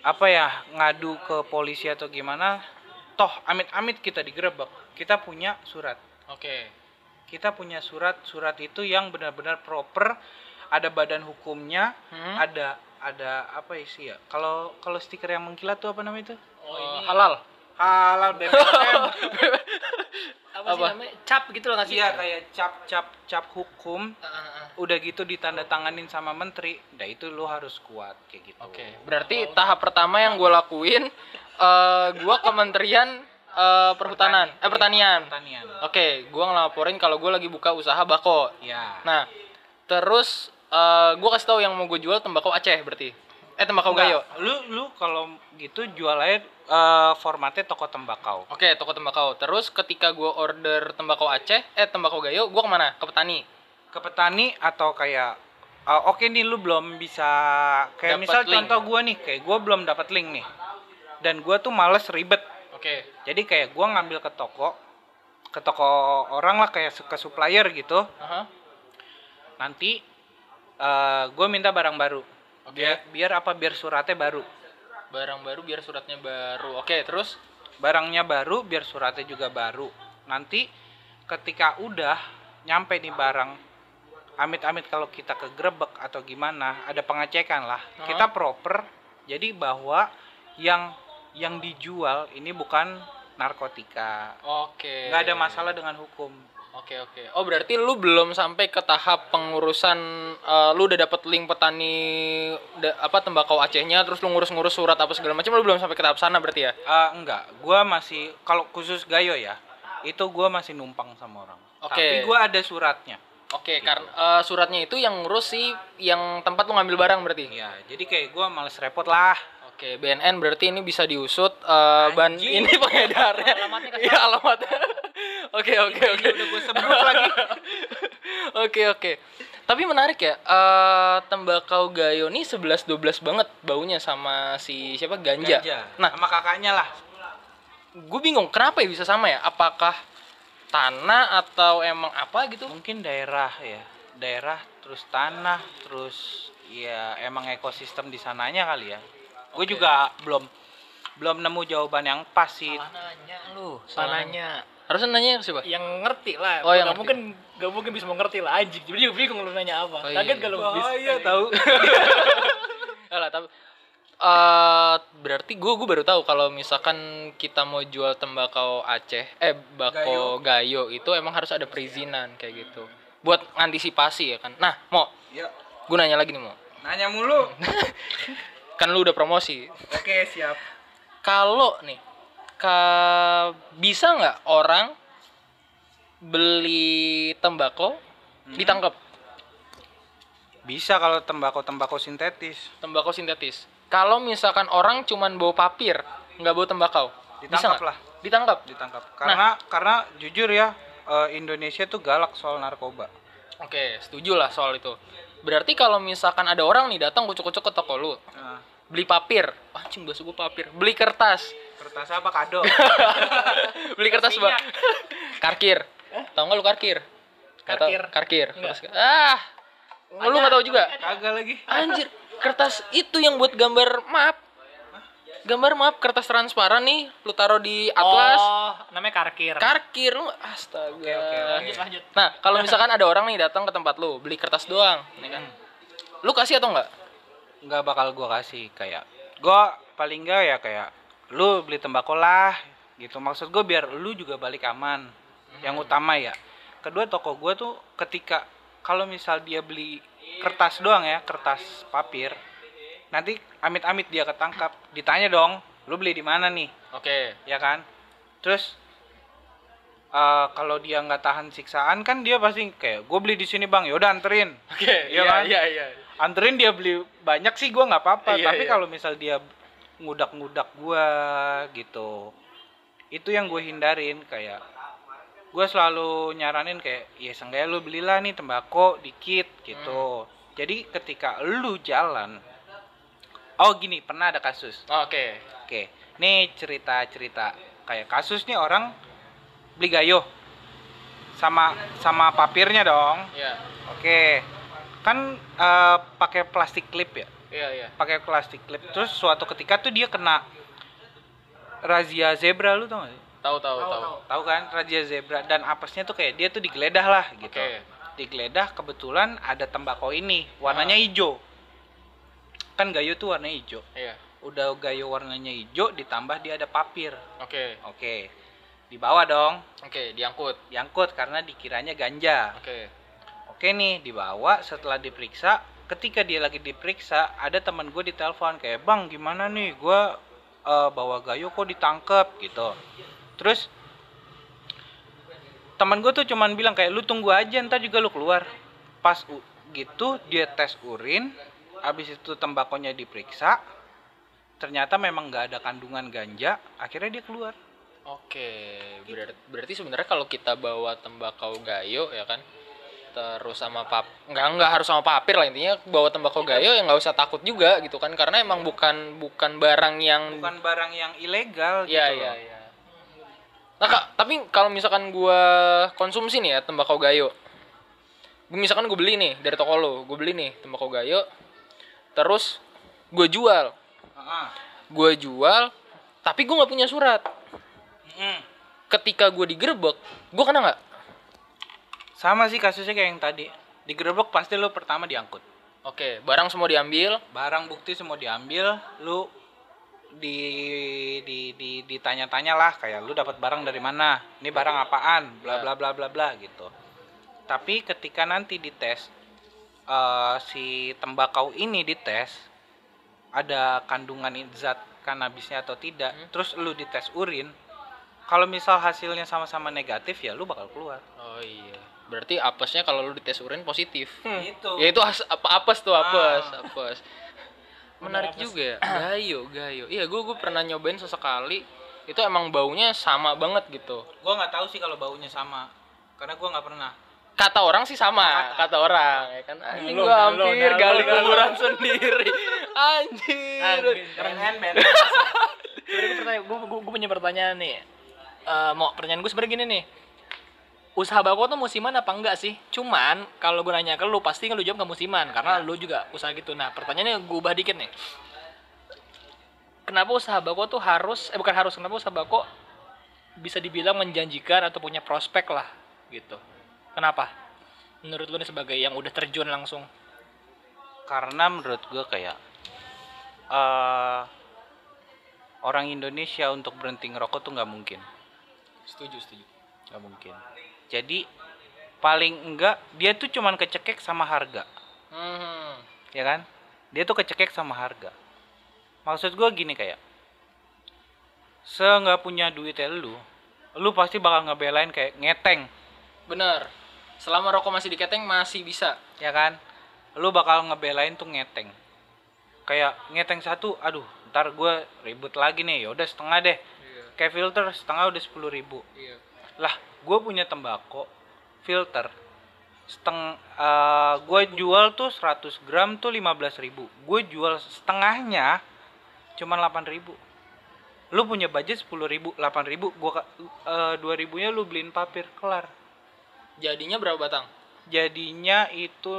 apa ya ngadu ke polisi atau gimana, toh amit-amit kita digerebek, kita punya surat. Oke. Okay. Kita punya surat, surat itu yang benar-benar proper. Ada badan hukumnya, hmm? ada ada apa isi ya? Kalau kalau stiker yang mengkilat tuh apa namanya itu? Oh, uh, halal. Halal B P M. apa, apa sih namanya? Cap gitu loh ngasih. Iya, kayak cap-cap cap hukum. Uh, uh, uh. Udah gitu ditanda tanganin sama menteri. Nah, itu lu harus kuat kayak gitu. Oke. Okay. Berarti oh. tahap pertama yang gue lakuin uh, gue Kementerian uh, Perhutanan, Pertanian. eh Pertanian. Pertanian. Oke, okay, gue ngelaporin kalau gue lagi buka usaha bako. Iya. Nah, terus Uh, gue kasih tau yang mau gue jual tembakau Aceh berarti, eh tembakau Nggak, gayo. Lu lu kalau gitu jual aja uh, formatnya toko tembakau. Oke, okay, toko tembakau. Terus ketika gue order tembakau Aceh, eh tembakau gayo, gue kemana? Ke petani. Ke petani atau kayak, uh, oke okay nih lu belum bisa, kayak dapet misal link. Contoh gue nih, kayak gue belum dapat link nih, dan gue tuh males ribet. Oke. Okay. Jadi kayak gue ngambil ke toko, ke toko orang lah kayak ke supplier gitu. Uh-huh. Nanti Uh, gue minta barang baru. Oke. Okay. Biar, biar apa? Biar suratnya baru. Barang baru biar suratnya baru. Oke, okay, terus barangnya baru biar suratnya juga baru. Nanti ketika udah nyampe nih barang, amit-amit kalau kita kegerebek atau gimana, ada pengecekan lah. Uh-huh. Kita proper. Jadi bahwa yang yang dijual ini bukan narkotika. Oke. Okay. Nggak ada masalah dengan hukum. Oke, oke. Oh, berarti lu belum sampai ke tahap pengurusan uh, lu udah dapet link petani da, apa tembakau Acehnya, terus lu ngurus-ngurus surat apa segala macam, lu belum sampai ke tahap sana berarti ya? Uh, enggak, gua masih kalau khusus Gayo ya, itu gua masih numpang sama orang. Oke. Okay. Tapi gua ada suratnya. Oke, okay, gitu. Karena uh, suratnya itu yang ngurus sih yang tempat lu ngambil barang berarti. Iya, jadi kayak gua males repot lah. Oke, okay, B N N berarti ini bisa diusut uh, ban ini pengedarnya. Alamatnya kan. Iya, alamatnya. Oke, oke, oke. Udah gue sebut lagi. Oke, oke. Tapi menarik ya, uh, tembakau gayo ini sebelas dua belas banget baunya sama si siapa? Ganja. Ganja. Nah, sama kakaknya lah. Gue bingung kenapa ya bisa sama ya? Apakah tanah atau emang apa gitu? Mungkin daerah ya. Daerah terus tanah, terus ya emang ekosistem di sananya kali ya. Gue juga belum belum nemu jawaban yang pas sih. Salah nanya lu, salah nanya. Harusnya nanya siapa? Yang ngerti lah. Oh, yang ngerti. Mungkin gak mungkin Bismo ngerti lah anjing. Jadi juga bingung lu nanya apa. Oh, iya. Kaget kalau Bismo. Oh iya tahu. Alah, tapi Uh, berarti gue gue baru tahu kalau misalkan kita mau jual tembakau Aceh eh bakau Gayo. Gayo itu emang harus ada perizinan kayak gitu buat antisipasi ya kan. Nah Mo, ya. Gue nanya lagi nih Mo. Nanya mulu. Kan lu udah promosi. Oke siap. Kalau nih ke, bisa nggak orang beli tembakau hmm. ditangkap? Bisa kalau tembakau-tembakau sintetis. Tembakau sintetis. Kalau misalkan orang cuman bawa papir, nggak bawa tembakau, ditangkap lah. Ditangkap. Ditangkap. Karena nah. karena jujur ya, Indonesia tuh galak soal narkoba. Oke, setuju lah soal itu. Berarti kalau misalkan ada orang nih datang kucuk-kucuk ke toko lu, nah. beli papir, anjing bahasa gua papir, beli kertas. Kertas apa kado? Beli kertas bang. Karkir. Eh? Tahu nggak lu karkir? Karkir. Karkir. Kertas. Ah. Ada, lu nggak tahu juga? Kagak lagi. Anjir, kertas itu yang buat gambar map. Gambar map kertas transparan nih, lu taruh di atlas. Oh, namanya karkir. Karkir, lu astaga. Oke, oke, lanjut, lanjut. Nah, kalau misalkan ada orang nih datang ke tempat lu, beli kertas doang, hmm. kan? Lu kasih atau enggak? Enggak bakal gua kasih kayak. Gua paling enggak ya kayak lu beli tembakau lah gitu. Maksud gua biar lu juga balik aman. Hmm. Yang utama ya. Kedua toko gua tuh ketika kalau misal dia beli kertas doang ya, kertas papir, nanti amit-amit dia ketangkap, ditanya dong, lu beli di mana nih? Oke. Ya kan? Terus uh, kalau dia nggak tahan siksaan kan dia pasti kayak, gue beli di sini bang, yaudah anterin. Oke. Okay, ya iya, kan? Iya iya. Anterin dia beli banyak sih gue nggak apa-apa, iya, tapi iya. Kalau misal dia ngudak-ngudak gue gitu, itu yang gue hindarin kayak. Gue selalu nyaranin kayak, ya seenggaknya lu belilah nih tembakau dikit gitu. Hmm. Jadi ketika lu jalan, oh gini pernah ada kasus. Oh, Oke. Okay. Oke. Okay. Nih cerita-cerita kayak kasus nih orang beli gayo sama sama papirnya dong. Iya. Yeah. Oke. Okay. Kan uh, pakai plastik klip ya. Iya yeah, iya. Yeah. Pakai plastik klip. Terus suatu ketika tuh dia kena razia zebra lu tau gak sih? Tahu tahu tahu. Tahu kan razia zebra dan apesnya tuh kayak dia tuh digeledah lah gitu. Okay. Digeledah kebetulan ada tembakau ini, warnanya nah. hijau. Kan gayo tuh warnanya hijau. Iya. Udah gayo warnanya hijau ditambah dia ada papir. Oke. Okay. Oke. Okay. Dibawa dong. Oke, okay, diangkut. Diangkut karena dikiranya ganja. Oke. Okay. Oke okay nih, dibawa setelah diperiksa, ketika dia lagi diperiksa ada teman gue ditelepon kayak, "Bang, gimana nih? Gua uh, bawa gayo kok ditangkep?" gitu. Terus teman gue tuh cuman bilang kayak, lu tunggu aja ntar juga lu keluar. Pas u- gitu dia tes urin, abis itu tembakonya diperiksa, ternyata memang nggak ada kandungan ganja, akhirnya dia keluar. Oke, berarti, berarti sebenarnya kalau kita bawa tembakau gayo ya kan, terus sama pap, nggak nggak harus sama papir lah intinya, bawa tembakau gayo ya nggak usah takut juga gitu kan, karena emang bukan bukan barang yang bukan barang yang ilegal gitu. Ya, loh. Ya, ya. Nah, Kak, tapi kalau misalkan gue konsumsi nih ya tembakau gayo, misalkan gue beli nih dari toko lo, gue beli nih tembakau gayo, terus gue jual, gue jual, tapi gue nggak punya surat. Ketika gue digerebek, gue kena nggak? Sama sih kasusnya kayak yang tadi, digerebek pasti lo pertama diangkut. Oke, barang semua diambil, barang bukti semua diambil, lo di di di ditanya-tanya lah kayak lu dapat barang dari mana, ini barang apaan, bla bla bla bla bla gitu. Tapi ketika nanti dites uh, si tembakau ini dites ada kandungan zat kanabisnya atau tidak, hmm? Terus lu dites urin, kalau misal hasilnya sama-sama negatif ya lu bakal keluar. Oh iya. Berarti apesnya kalau lu dites urin positif. Hmm. Itu. Ya itu apes tuh apes, ah. apes. Menarik juga ya, gayo, gayo. Iya, gue gue pernah nyobain sesekali. Itu emang baunya sama banget gitu. Gue nggak tahu sih kalau baunya sama, karena gue nggak pernah. Kata orang sih sama, kata, kata orang. Ya kan, anjing gue hampir gali kuburan sendiri. Anjir. Keren banget. Gue gue punya pertanyaan nih. Uh, mau pertanyaan gue sebenarnya gini nih. Usaha bakau tuh musiman apa enggak sih? Cuman kalau gue nanya ke lu pasti lu jawab gak musiman karena lu juga usaha gitu. Nah pertanyaannya gue ubah dikit nih. kenapa usaha bako tuh harus, eh bukan harus, kenapa usaha bako bisa dibilang menjanjikan atau punya prospek lah gitu. Kenapa? Menurut lu nih sebagai yang udah terjun langsung. Karena menurut gue kayak uh, orang Indonesia untuk berhenti ngerokok tuh nggak mungkin. Setuju, setuju. Nggak mungkin. Jadi paling enggak dia tuh cuman kecekek sama harga. Mm-hmm. Ya kan? Dia tuh kecekek sama harga. Maksud gue gini kayak, se nggak punya duit ya lu, lu pasti bakal ngebelain kayak ngeteng. Bener. Selama rokok masih diketeng masih bisa. Ya kan? Lu bakal ngebelain tuh ngeteng. Kayak ngeteng satu, aduh, ntar gue ribut lagi nih, yaudah setengah deh. Yeah. Kayak filter setengah udah sepuluh ribu. Yeah. Lah, gue punya tembakau filter seteng, uh, gue jual tuh seratus gram tuh lima belas ribu, gue jual setengahnya cuman delapan ribu. Lu punya budget sepuluh ribu, delapan ribu, gua uh, dua ribu nya lu beliin papir, kelar. Jadinya berapa batang? Jadinya itu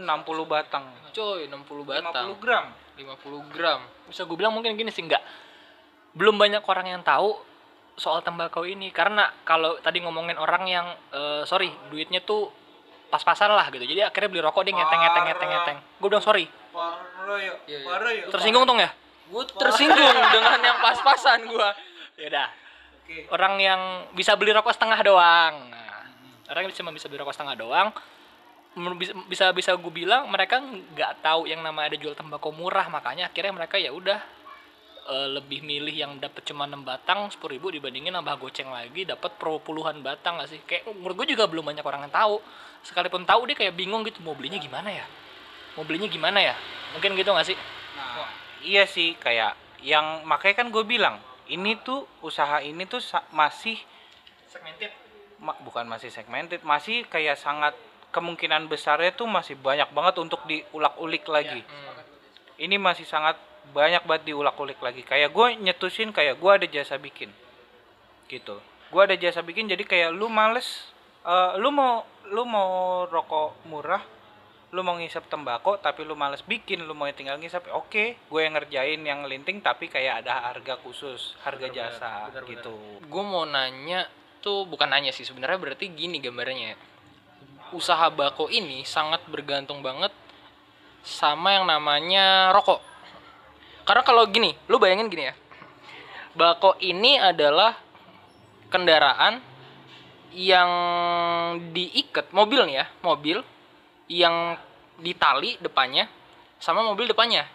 enam puluh batang. Coy, enam puluh batang, lima puluh gram, lima puluh gram. Bisa gue bilang mungkin gini sih, enggak, belum banyak orang yang tahu soal tembakau ini. Karena kalau tadi ngomongin orang yang uh, sorry duitnya tuh pas-pasan lah gitu, jadi akhirnya beli rokok dia ngeteng-ngeteng-ngeteng-ngeteng. Gue bilang sorry, parah ya, parah ya. Tersinggung dong ya? Gue tersinggung dengan yang pas-pasan gue. Yaudah, okay. Orang yang bisa beli rokok setengah doang, nah, hmm. orang yang cuma bisa beli rokok setengah doang, bisa bisa gue bilang mereka nggak tahu yang namanya ada jual tembakau murah, makanya akhirnya mereka ya udah Uh, lebih milih yang dapat cuma enam batang sepuluh ribu dibandingin nambah goceng lagi dapat pro puluhan batang. Gak sih? Kayak menurut gue juga belum banyak orang yang tahu. Sekalipun tahu dia kayak bingung gitu, mau belinya gimana ya? Mau belinya gimana ya? Mungkin gitu gak sih? Nah, oh. Iya sih, kayak yang makanya kan gue bilang, ini tuh usaha ini tuh masih segmented. Ma- bukan masih segmented, masih kayak sangat kemungkinan besarnya tuh masih banyak banget untuk diulak-ulik lagi. Ya, hmm. Ini masih sangat banyak banget diulak-ulik lagi. Kayak gue nyetusin kayak gue ada jasa bikin gitu, gue ada jasa bikin. Jadi kayak lu males, uh, lu mau lu mau rokok murah, lu mau ngisap tembakau tapi lu males bikin, lu mau tinggal ngisap, oke, okay, gue yang ngerjain yang linting tapi kayak ada harga khusus, harga bener, jasa bener, bener, gitu. Gue mau nanya tuh, bukan nanya sih sebenarnya, berarti gini gambarnya, usaha bako ini sangat bergantung banget sama yang namanya rokok. Karena kalau gini, lu bayangin gini ya, bako ini adalah kendaraan yang diikat, mobil nih ya, mobil yang ditali depannya sama mobil depannya.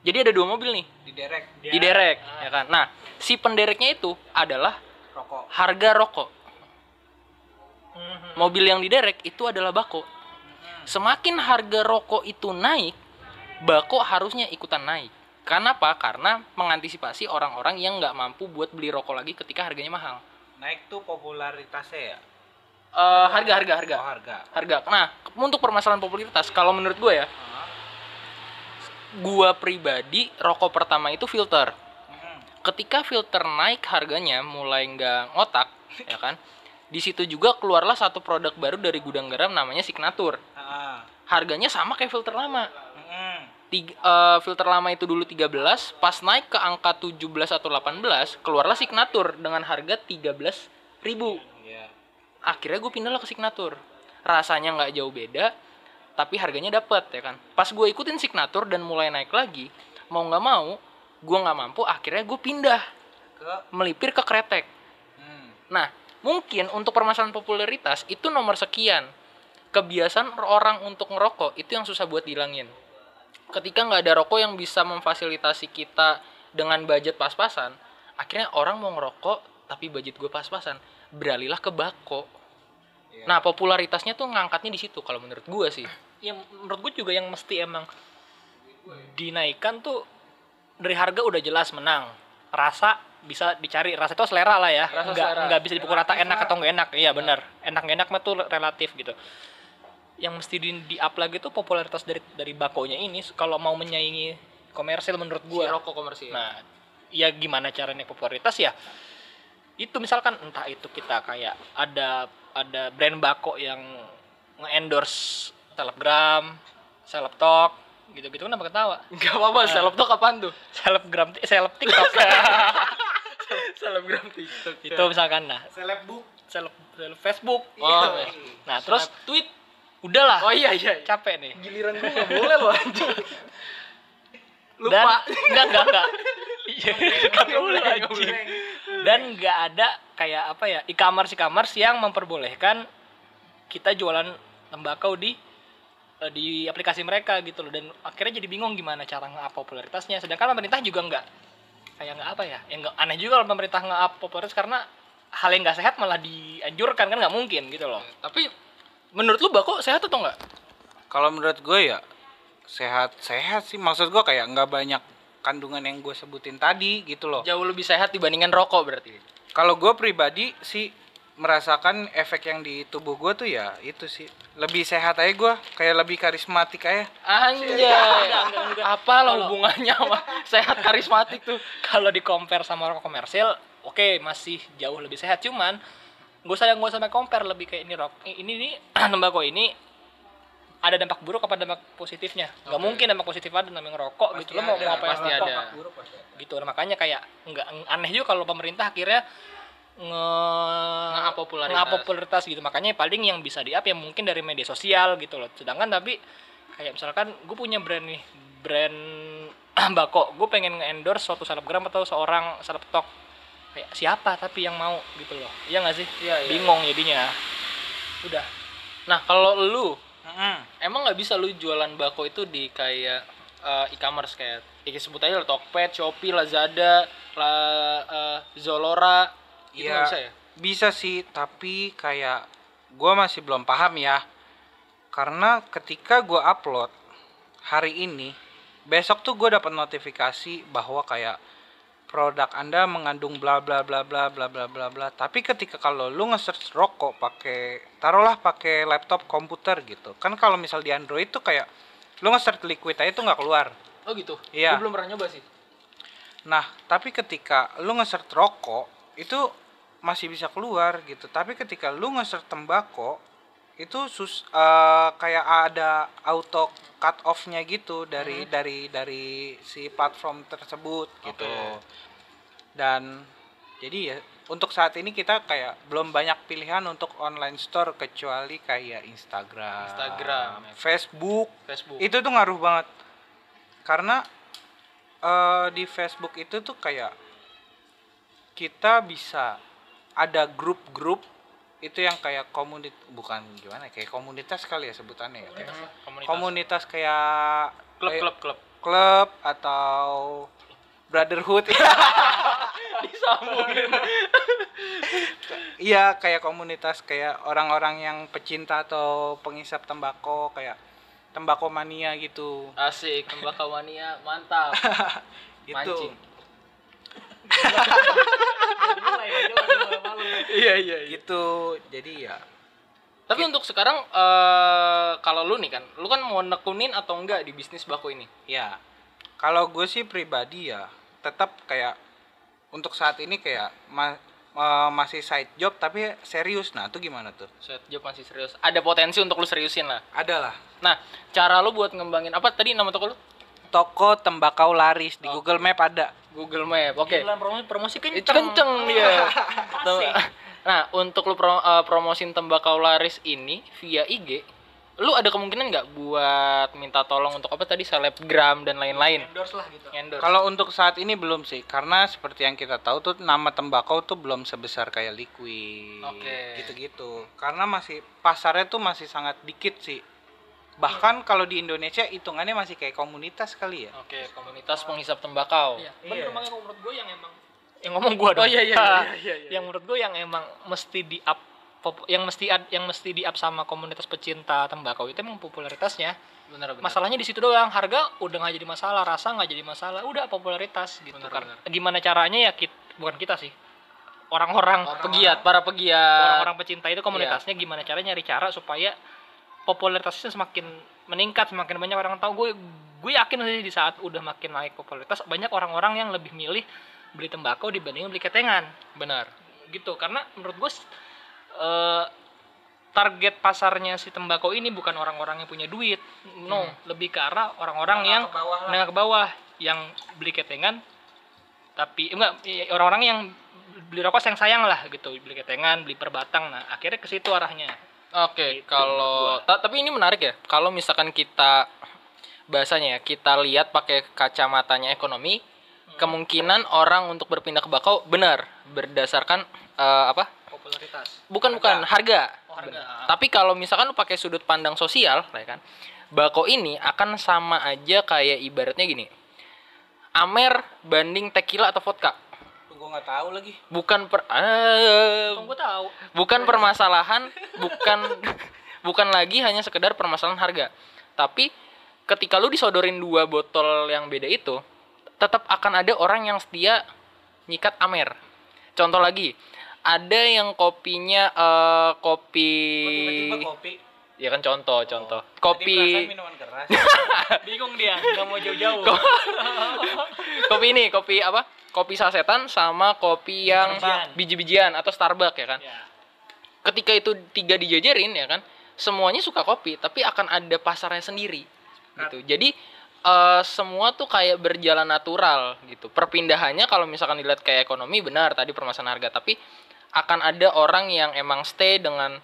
Jadi ada dua mobil nih. Diderek. Diderek, ah. ya kan. Nah, si pendereknya itu adalah rokok. Harga rokok. Mm-hmm. Mobil yang diderek itu adalah bako. Mm-hmm. Semakin harga rokok itu naik, bako harusnya ikutan naik. Kenapa? Karena mengantisipasi orang-orang yang nggak mampu buat beli rokok lagi ketika harganya mahal. Naik tuh popularitasnya ya? Uh, harga, harga, harga. Oh, harga. Harga. Nah, untuk permasalahan popularitas, kalau menurut gue ya, uh-huh. gue pribadi rokok pertama itu filter. Uh-huh. Ketika filter naik harganya mulai nggak ngotak, ya kan? Di situ juga keluarlah satu produk baru dari Gudang Garam namanya Signature. Uh-huh. Harganya sama kayak filter lama. Uh-huh. Tiga, uh, filter lama itu dulu tiga belas, pas naik ke angka tujuh belas atau delapan belas keluarlah Signature dengan harga tiga belas ribu. Yeah, yeah. Akhirnya gue pindah lah ke Signature, rasanya nggak jauh beda tapi harganya dapet, ya kan. Pas gue ikutin Signature dan mulai naik lagi, mau nggak mau gue nggak mampu, akhirnya gue pindah ke? Melipir ke Kretek. hmm. Nah, mungkin untuk permasalahan popularitas itu nomor sekian, kebiasaan orang untuk ngerokok itu yang susah buat dihilangin. Ketika nggak ada rokok yang bisa memfasilitasi kita dengan budget pas-pasan, akhirnya orang mau ngerokok tapi budget gue pas-pasan, beralihlah ke bako. Yeah. Nah, popularitasnya tuh ngangkatnya di situ kalau menurut gue sih. Ya, menurut gue juga yang mesti emang dinaikkan tuh dari harga udah jelas menang. Rasa bisa dicari, rasa itu selera lah ya. Yeah, nggak nggak bisa dipukul rata enak atau nggak enak. Iya, benar. Enak nggak enak mah tuh relatif gitu. Yang mesti di, di up lagi tuh popularitas dari dari bakonya ini kalau mau menyaingi komersil menurut gua. Si rokok komersil. Nah, ya gimana caranya popularitas ya? Itu misalkan entah itu kita kayak ada ada brand bako yang nge-endorse Telegram, Selebtalk, Gitu-gitu kenapa ketawa? Enggak apa-apa, nah. Seleb tok apaan tuh? Selebgram, seleb TikTok. Selebgram TikTok. Itu misalkan nah, selebbook, seleb seleb Facebook. Oh. Nah, terus seleb tweet. Udahlah. Oh iya iya. Capek nih. Giliran gua enggak boleh loh anjing. Lupa. Dan, enggak enggak enggak. Iya, enggak boleh anjing. Dan enggak ada kayak apa ya? E-commerce e-commerce yang memperbolehkan kita jualan tembakau di di aplikasi mereka gitu loh, dan akhirnya jadi bingung gimana cara nge-up popularitasnya. Sedangkan pemerintah juga enggak kayak enggak apa ya? Ya enggak, aneh juga kalau pemerintah nge-up popularitas karena hal yang enggak sehat malah dianjurkan, kan enggak mungkin gitu loh. Tapi menurut lu bako sehat atau enggak? Kalau menurut gue ya sehat-sehat sih. Maksud gue kayak enggak banyak kandungan yang gue sebutin tadi gitu loh. Jauh lebih sehat dibandingkan rokok berarti. Kalau gue pribadi sih merasakan efek yang di tubuh gue tuh ya itu sih, lebih sehat aja gue, kayak lebih karismatik aja. Anjay, apa lo hubungannya sama sehat karismatik tuh? Kalau di compare sama rokok komersil, oke okay, masih jauh lebih sehat, cuman gue sayang gue sampai compare lebih kayak ini rok, ini nih tembakau ini ada dampak buruk apa dampak positifnya? Okay. Gak mungkin dampak positif ada namanya ngerokok pasti gitu lo mau, mau apa pasti yang ada. Dampak buruk pasti ada. Gitu, nah, makanya kayak nggak aneh juga kalau pemerintah akhirnya nge-up popularitas. popularitas gitu. Makanya paling yang bisa di-up ya mungkin dari media sosial gitu loh. Sedangkan tapi kayak misalkan gue punya brand nih, brand bako, gue pengen nge-endorse suatu selebgram atau seorang selebtok, kayak siapa tapi yang mau gitu loh. Iya gak sih? Ya, bingung ya. Jadinya udah. Nah kalau lu mm-hmm. emang gak bisa lu jualan bako itu di kayak uh, e-commerce kayak ya sebut aja lah Tokped, Shopee, Lazada, La, uh, Zalora. Iya bisa, ya? Bisa sih, tapi kayak gue masih belum paham ya. Karena ketika gue upload hari ini, besok tuh gue dapat notifikasi bahwa kayak produk Anda mengandung bla bla bla bla bla bla bla bla. Tapi ketika kalau lu nge-search rokok pakai, taruhlah pakai laptop komputer gitu. Kan kalau misal di Android tuh kayak lu nge-search liquid aja tuh nggak keluar. Oh gitu. Iya. Gue belum pernah nyoba sih. Nah, tapi ketika lu nge-search rokok itu masih bisa keluar gitu, tapi ketika lu nge-search tembakau itu sus uh, kayak ada auto cut off-nya gitu dari hmm. dari dari si platform tersebut gitu. Okay. Dan jadi ya untuk saat ini kita kayak belum banyak pilihan untuk online store kecuali kayak Instagram, Instagram, Facebook. Facebook. Itu tuh ngaruh banget. Karena uh, di Facebook itu tuh kayak kita bisa ada grup-grup itu yang kayak komunit bukan gimana kayak komunitas kali ya sebutannya ya kayak komunitas, komunitas kayak klub-klub klub klub atau brotherhood disambungin. Iya kayak komunitas kayak orang-orang yang pecinta atau pengisap tembakau kayak tembakau mania gitu. Asik, tembakau mania mantap. Mancing. Iya iya gitu. Jadi ya. Tapi untuk sekarang uh, kalau lu nih kan, lu kan mau nekunin atau enggak di bisnis bako ini? Ya. Kalau gue sih pribadi ya, tetap kayak untuk saat ini kayak ma- uh, masih side job tapi serius. Nah, itu gimana tuh? Side job masih serius. Ada potensi untuk lu seriusin lah. Ada lah. Nah, cara lu buat ngembangin apa tadi nama toko lu? Toko Tembakau Laris di okay. Google Map ada. Google Map, oke. Okay. Promosi, promosi kenceng. Kenceng dia. Nah, untuk lu pro, uh, promosin Tembakau Laris ini via I G, lu ada kemungkinan nggak buat minta tolong untuk apa tadi selebgram dan lain-lain? Endorse lah gitu. Endorse. Kalau untuk saat ini belum sih, karena seperti yang kita tahu tuh nama tembakau tuh belum sebesar kayak liquid. Oke. Okay. Gitu-gitu. Karena masih pasarnya tuh masih sangat dikit sih. Bahkan kalau di Indonesia hitungannya masih kayak komunitas kali ya. Oke, komunitas penghisap tembakau. Iya. Bener banget menurut gue yang emang yang ngomong gue dong. Oh iya iya, iya, iya, iya. Yang menurut gue yang emang mesti di up yang mesti yang mesti di up sama komunitas pecinta tembakau itu emang popularitasnya. Bener, bener. Masalahnya di situ doang. Harga udah enggak jadi masalah, rasa enggak jadi masalah, udah popularitas gitu. Bener, bener. Gimana caranya ya kita, bukan kita sih. Orang-orang, orang-orang pegiat, para pegiat, orang-orang pecinta itu komunitasnya iya. Gimana caranya nyari cara supaya popularitasnya semakin meningkat, semakin banyak orang tahu. Gue gue yakin sih di saat udah makin naik popularitas banyak orang-orang yang lebih milih beli tembakau dibanding beli ketengan. Benar. Gitu karena menurut gue uh, target pasarnya si tembakau ini bukan orang-orang yang punya duit, no, hmm. lebih ke arah orang-orang yang menengah ke bawah, yang beli ketengan, tapi enggak, orang-orang yang beli rokok yang sayang lah gitu, beli ketengan, beli per batang, nah akhirnya ke situ arahnya. Oke, okay, gitu, kalau ta- tapi ini menarik ya, kalau misalkan kita bahasanya ya, kita lihat pakai kacamatanya ekonomi, hmm. kemungkinan orang untuk berpindah ke bakau benar berdasarkan uh, apa? Popularitas. Bukan harga. bukan harga. Oh, harga. Tapi kalau misalkan lu pakai sudut pandang sosial, ya kan, bakau ini akan sama aja kayak ibaratnya gini. Amer banding tequila atau vodka. Gue nggak tahu lagi. Bukan per, uh, gue tahu. Bukan permasalahan, bukan bukan lagi hanya sekedar permasalahan harga. Tapi ketika lu disodorin dua botol yang beda itu, tetap akan ada orang yang setia nyikat Amer. Contoh lagi, ada yang kopinya uh, kopi. Tiba-tiba kopi. Ya kan contoh, contoh. Oh, kopi minuman keras. Bingung dia, enggak mau jauh-jauh. Kopi ini, kopi apa? Kopi sasetan sama kopi yang Bian. biji-bijian atau Starbucks ya kan. Ya. Ketika itu tiga dijajarin ya kan, semuanya suka kopi, tapi akan ada pasarnya sendiri gitu. Jadi uh, semua tuh kayak berjalan natural gitu. Perpindahannya kalau misalkan dilihat kayak ekonomi benar tadi permasalahan harga, tapi akan ada orang yang emang stay dengan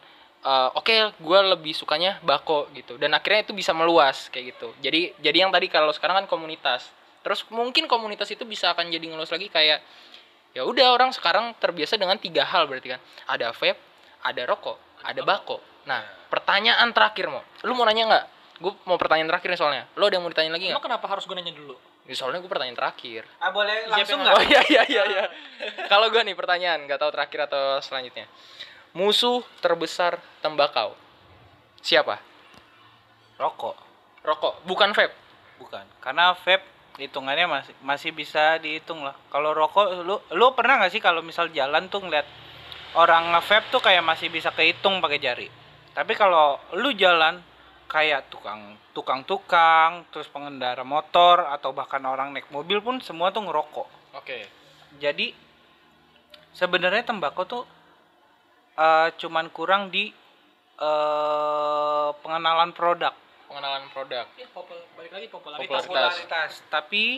Uh, oke, okay, gue lebih sukanya bako gitu, dan akhirnya itu bisa meluas kayak gitu. Jadi, jadi yang tadi kalau sekarang kan komunitas, terus mungkin komunitas itu bisa akan jadi ngeluas lagi kayak, ya udah orang sekarang terbiasa dengan tiga hal berarti kan, ada vape, ada rokok, ada bako. Nah, pertanyaan terakhir mau, lu mau nanya nggak? Gue mau pertanyaan terakhir nih soalnya, lu ada yang mau ditanyain lagi nggak? Emang kenapa harus gue nanya dulu? Ya, soalnya gue pertanyaan terakhir. Ah boleh langsung nggak? Oh iya iya iya. iya. Kalau gue nih pertanyaan, nggak tahu terakhir atau selanjutnya. Musuh terbesar tembakau siapa? Rokok. Rokok, bukan vape. Bukan, karena vape hitungannya masih masih bisa dihitung lah. Kalau rokok, lu lu pernah nggak sih kalau misal jalan tuh ngeliat orang nge-vape tuh kayak masih bisa kehitung pakai jari. Tapi kalau lu jalan kayak tukang tukang tukang, terus pengendara motor atau bahkan orang naik mobil pun semua tuh ngerokok. Oke. Okay. Jadi sebenarnya tembakau tuh Uh, cuman kurang di uh, pengenalan produk. Pengenalan produk. Ya, popul- balik lagi popularitas. popularitas. popularitas. Tapi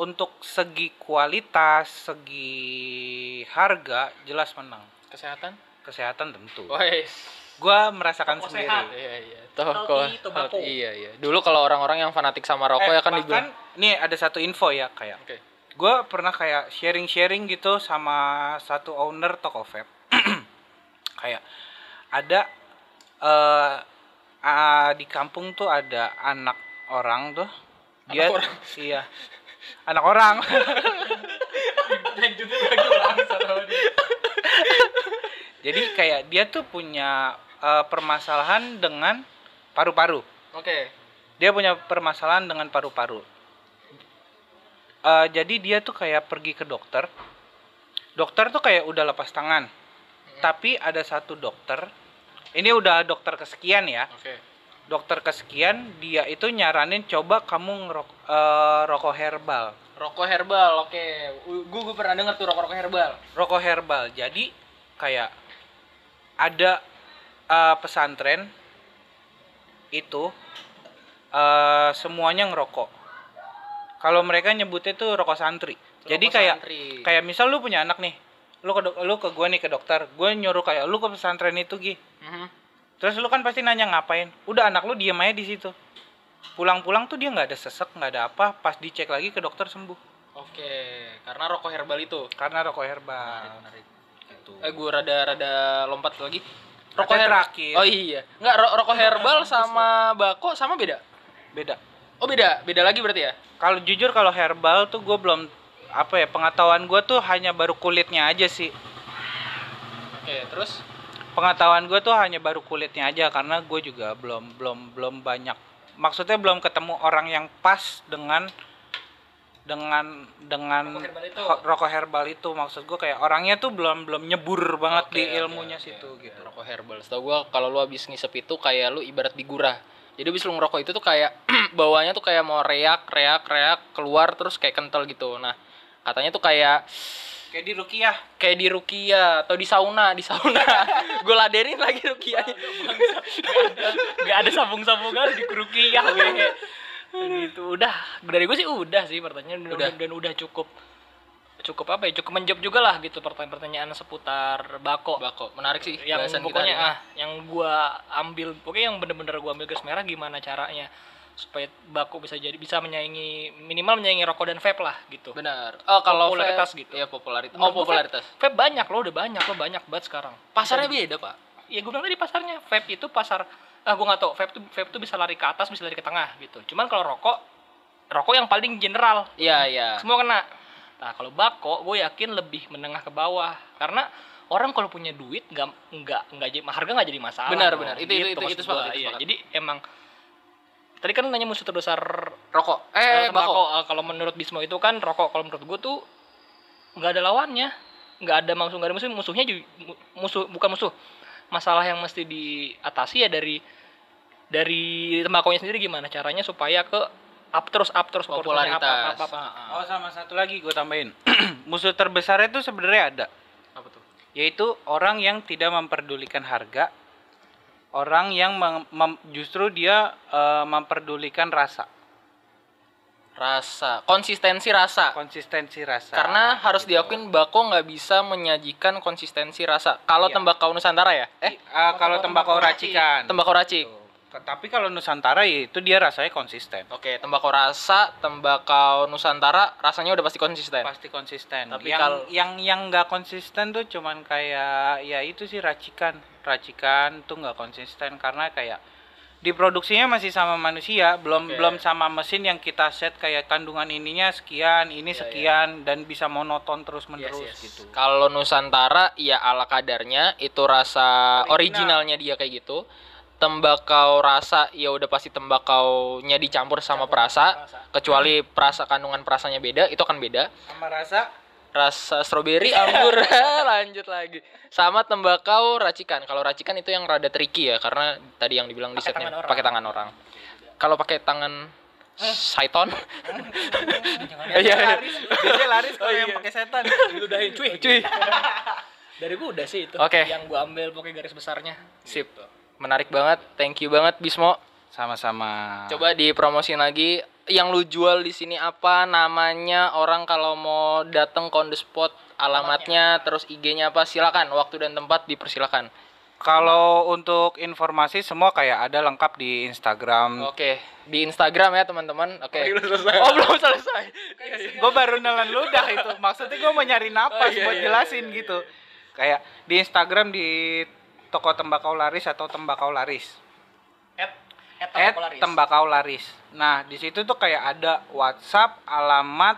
untuk segi kualitas, segi harga jelas menang. Kesehatan? Kesehatan tentu. Oh, yes. Gua merasakan toko sendiri. Sehat. Iya iya. Toko, toko. Iya iya. Dulu kalau orang-orang yang fanatik sama rokok eh, ya kan dibilang. Nih ada satu info ya kayak. Okay. Gua pernah kayak sharing-sharing gitu sama satu owner toko vape. Kayak ada uh, uh, di kampung tuh ada anak orang tuh dia anak orang. iya anak orang jadi kayak dia tuh punya uh, permasalahan dengan paru-paru. Oke. Dia punya permasalahan dengan paru-paru. Uh, jadi dia tuh kayak pergi ke dokter. Dokter tuh kayak udah lepas tangan. Tapi ada satu dokter, ini udah dokter kesekian ya. Oke. Dokter kesekian dia itu nyaranin coba kamu ngerokok uh, rokok herbal. Rokok herbal, oke. Okay. Gue pernah denger tuh rokok herbal. Rokok herbal. Jadi kayak ada uh, pesantren itu uh, semuanya ngerokok. Kalau mereka nyebutnya tuh rokok santri. Rokok Jadi kayak santri. kayak misal lu punya anak nih. Lu ke do- lu ke gua nih ke dokter, gua nyuruh kayak lu ke pesantren itu Gi. Uh-huh. Terus lu kan pasti nanya ngapain? Udah anak lu diem aja di situ. Pulang-pulang tuh dia nggak ada sesek, nggak ada apa, pas dicek lagi ke dokter sembuh. Oke, karena rokok herbal itu. Karena rokok herbal. Menarik, menarik. Gitu. Eh gua rada-rada lompat lagi. Rokok herbal. Oh iya. Enggak, ro- rokok herbal sama bako sama beda. Beda. Oh beda, beda lagi berarti ya? Kalau jujur kalau herbal tuh gua belum apa ya, pengetahuan gue tuh hanya baru kulitnya aja sih. Oke, terus pengetahuan gue tuh hanya baru kulitnya aja karena gue juga belum belum belum banyak, maksudnya belum ketemu orang yang pas dengan dengan dengan rokok herbal itu, rokok herbal itu. Maksud gue kayak orangnya tuh belum belum nyebur banget oke, di ilmunya oke, situ oke, gitu. Rokok herbal. Setahu gue kalau lu habis ngisep itu kayak lu ibarat digurah. Jadi abis lu ngerokok itu tuh kayak bawahnya tuh kayak mau reak, reak, reak keluar terus kayak kental gitu. Nah, katanya tuh kayak Kayak di Rukia. Kayak di Rukia atau di sauna, di sauna. Gue laderin lagi Rukia. Enggak ada sambung-sambungan di Rukia gue. Gitu. Udah, dari gue sih udah sih pertanyaan udah. Dan udah cukup. Cukup apa ya? Cukup menjawab juga lah gitu pertanyaan-pertanyaan seputar bako. Bako. Menarik sih. Yang pokoknya ah, yang gua ambil, pokoknya yang bener-bener gua ambil gas merah gimana caranya supaya bako bisa jadi bisa menyaingi minimal menyaingi rokok dan vape lah gitu. Benar. Oh, kalau popularitas vape, gitu. Iya, popularitas. Oh, popularitas. Vape, vape banyak loh, udah banyak loh, banyak banget sekarang. Pasarnya beda, Pak. Ya gue bilang tadi pasarnya vape itu pasar ah gue nggak tahu vape tuh vape tuh bisa lari ke atas, bisa lari ke tengah gitu. Cuman kalau rokok rokok yang paling general. Iya, iya. Semua kena. Nah, kalau bako gue yakin lebih menengah ke bawah karena orang kalau punya duit nggak nggak nggak jadi harga nggak jadi masalah. Benar, loh. Benar. Itu gitu, itu itu, itu, sepakat, itu iya. Jadi emang tadi kan nanya musuh terbesar rokok. Eh, tembakau. Kalau menurut Bismo itu kan rokok. Kalau menurut gue tuh nggak ada lawannya, nggak ada langsung nggak ada musuh. Musuhnya juga, musuh bukan musuh. Masalah yang mesti diatasi ya dari dari tembakonya sendiri gimana caranya supaya ke up terus up terus popularitas. Apa, apa, apa, apa. Oh, sama satu lagi gue tambahin. Musuh terbesarnya tuh sebenarnya ada. Apa tuh? Yaitu orang yang tidak memperdulikan harga. Orang yang mem- mem- justru dia uh, memperdulikan rasa. Rasa, konsistensi rasa. Konsistensi rasa. Karena harus gitu. Diakuin bako nggak bisa menyajikan konsistensi rasa. Kalau iya. Tembakau Nusantara ya? Eh, uh, kalau tembakau, tembakau racikan. Tembakau racik. Tuh. Tapi kalau Nusantara ya itu dia rasanya konsisten. Oke, tembakau rasa, tembakau Nusantara rasanya udah pasti konsisten. Pasti konsisten. Tapi yang kalo... yang yang nggak konsisten tuh cuman kayak ya itu sih racikan. Racikan tuh nggak konsisten karena kayak diproduksinya masih sama manusia, belum okay. belum sama mesin yang kita set kayak kandungan ininya sekian, ini yeah, sekian yeah. dan bisa monoton terus menerus yes, yes. gitu. Kalau Nusantara ya ala kadarnya, itu rasa Original. originalnya dia kayak gitu. Tembakau rasa ya udah pasti tembakaunya dicampur sama perasa, perasa, kecuali perasa kandungan perasanya beda, itu akan beda. Sama rasa rasa stroberi, anggur, lanjut lagi. Sama tembakau racikan. Kalau racikan itu yang rada tricky ya, karena tadi yang dibilang pake di setnya pakai tangan orang. Kalau pakai tangan setan, iya, dia laris kalau yang pakai setan. Ludahin cuy, cuy. Dari gua udah sih itu. Okay. Yang gua ambil pakai garis besarnya. Sip. Menarik banget. Thank you banget Bismo. Sama-sama. Coba dipromosin lagi. Yang lu jual di sini apa namanya, orang kalau mau datang on the spot alamatnya, alamatnya. Terus I G-nya apa, silakan waktu dan tempat dipersilakan. Kalau untuk informasi semua kayak ada lengkap di Instagram. Oke, di Instagram ya teman-teman. Oke. Okay. Oh, oh belum selesai. Gue baru nelan ludah itu. Maksudnya gue mau nyari napas oh, iya, buat iya, jelasin iya, iya, gitu. Iya, iya. Kayak di Instagram di Toko Tembakau Laris atau Tembakau Laris. At Tembakau, Tembakau Laris. Nah, di situ tuh kayak ada WhatsApp, alamat,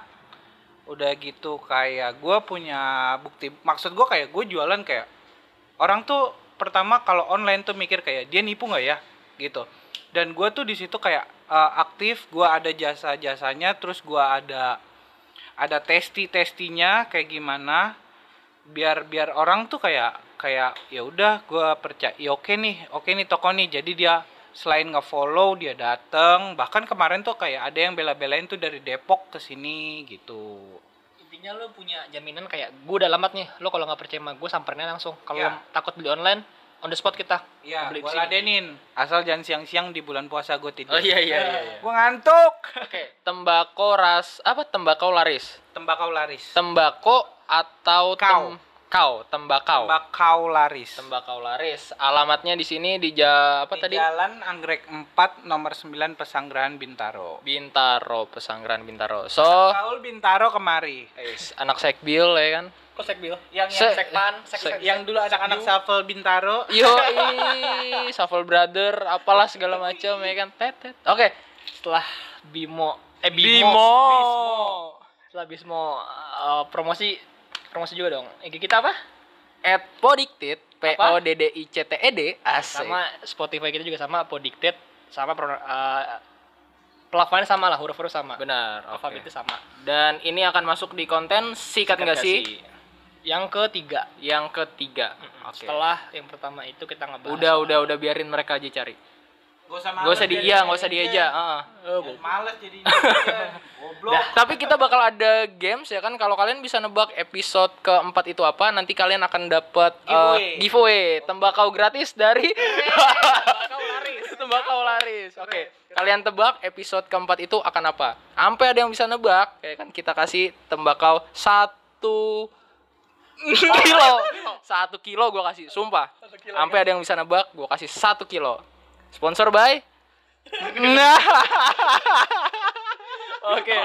udah gitu kayak gue punya bukti. Maksud gue kayak gue jualan kayak orang tuh pertama kalau online tuh mikir kayak dia nipu nggak ya, gitu. Dan gue tuh di situ kayak uh, aktif, gue ada jasa-jasanya, terus gue ada ada testi-testinya kayak gimana biar biar orang tuh kayak kayak ya udah gue percaya, ya oke nih, oke nih toko nih. Jadi dia selain nge-follow dia dateng, bahkan kemarin tuh kayak ada yang bela-belain tuh dari Depok ke sini gitu. Intinya lo punya jaminan kayak gue udah alamat nih, lo kalau nggak percaya sama gue samperin langsung. Kalau ya. takut beli online, on the spot kita. Iya, gue ladenin. Asal jangan siang-siang di bulan puasa gue tidur. Oh iya iya. iya, iya. Gue ngantuk. Oke, okay. Tembakau ras apa tembakau laris? Tembakau laris. Tembakau atau kau. Tem- Kau, tembakau. Tembakau Laris. Tembakau Laris. Alamatnya di sini di ja, apa di tadi? Jalan Anggrek empat nomor sembilan Pesanggerahan Bintaro. Bintaro, Pesanggerahan Bintaro. So, Paul Bintaro kemari. Yes, anak Sekbil ya kan? Kok Sekbil? Yang Se- yang Sekpan, Sek- Sek- yang dulu ada anak Shuffle Bintaro. Yo, Shuffle Brother, apalah segala macam ya kan. Tetet. Oke, okay. Setelah Bimo eh Bimo. Bimo. Bismo. Setelah Bismo uh, promosi promosi juga dong. I G kita apa? At Podiktet, P O D D I C T E D. Asik. Sama Spotify kita juga sama, Podiktet. Sama uh, pelafalannya sama lah, huruf-huruf sama. Benar. Alfabetnya okay. sama. Dan ini akan masuk di konten Sikat Nggak Sih? Yang ketiga. Yang ketiga. Mm-hmm. Okay. Setelah yang pertama itu kita ngebahas. Udah, udah, udah biarin mereka aja cari. Gak usah, gak usah dia, nggak usah dia aja. Heeh. Uh. Ya, males jadi. Goblok. Nah, tapi kita bakal ada games ya kan, kalau kalian bisa nebak episode keempat itu apa, nanti kalian akan dapat uh, giveaway. giveaway tembakau gratis dari Tembakau Laris. Tembakau Laris. Oke. Okay. Kalian tebak episode keempat itu akan apa? Sampai ada yang bisa nebak, ya kan kita kasih tembakau satu kilo. Satu kilo gue kasih, sumpah. Sampai ada yang bisa nebak, gue kasih satu kilo. Sponsor by nah. Oke. Okay.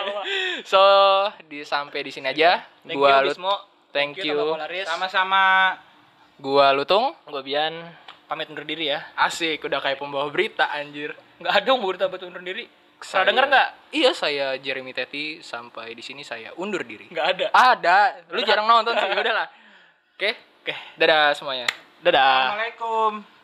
So, di sampai di sini aja. Thank gua you, Bismo. Thank, Thank you. you. Sama-sama. Gua Lutung, gua Bian. Pamit undur diri ya. Asik, udah kayak pembawa berita anjir. Enggak ada berita betul undur diri. Salah denger enggak? Iya, saya Jeremy Teti, sampai di sini saya undur diri. Enggak ada. Ada. Lu jarang nonton sih, udahlah. Oke. Okay? Oke, okay. Dadah semuanya. Dadah. Assalamualaikum.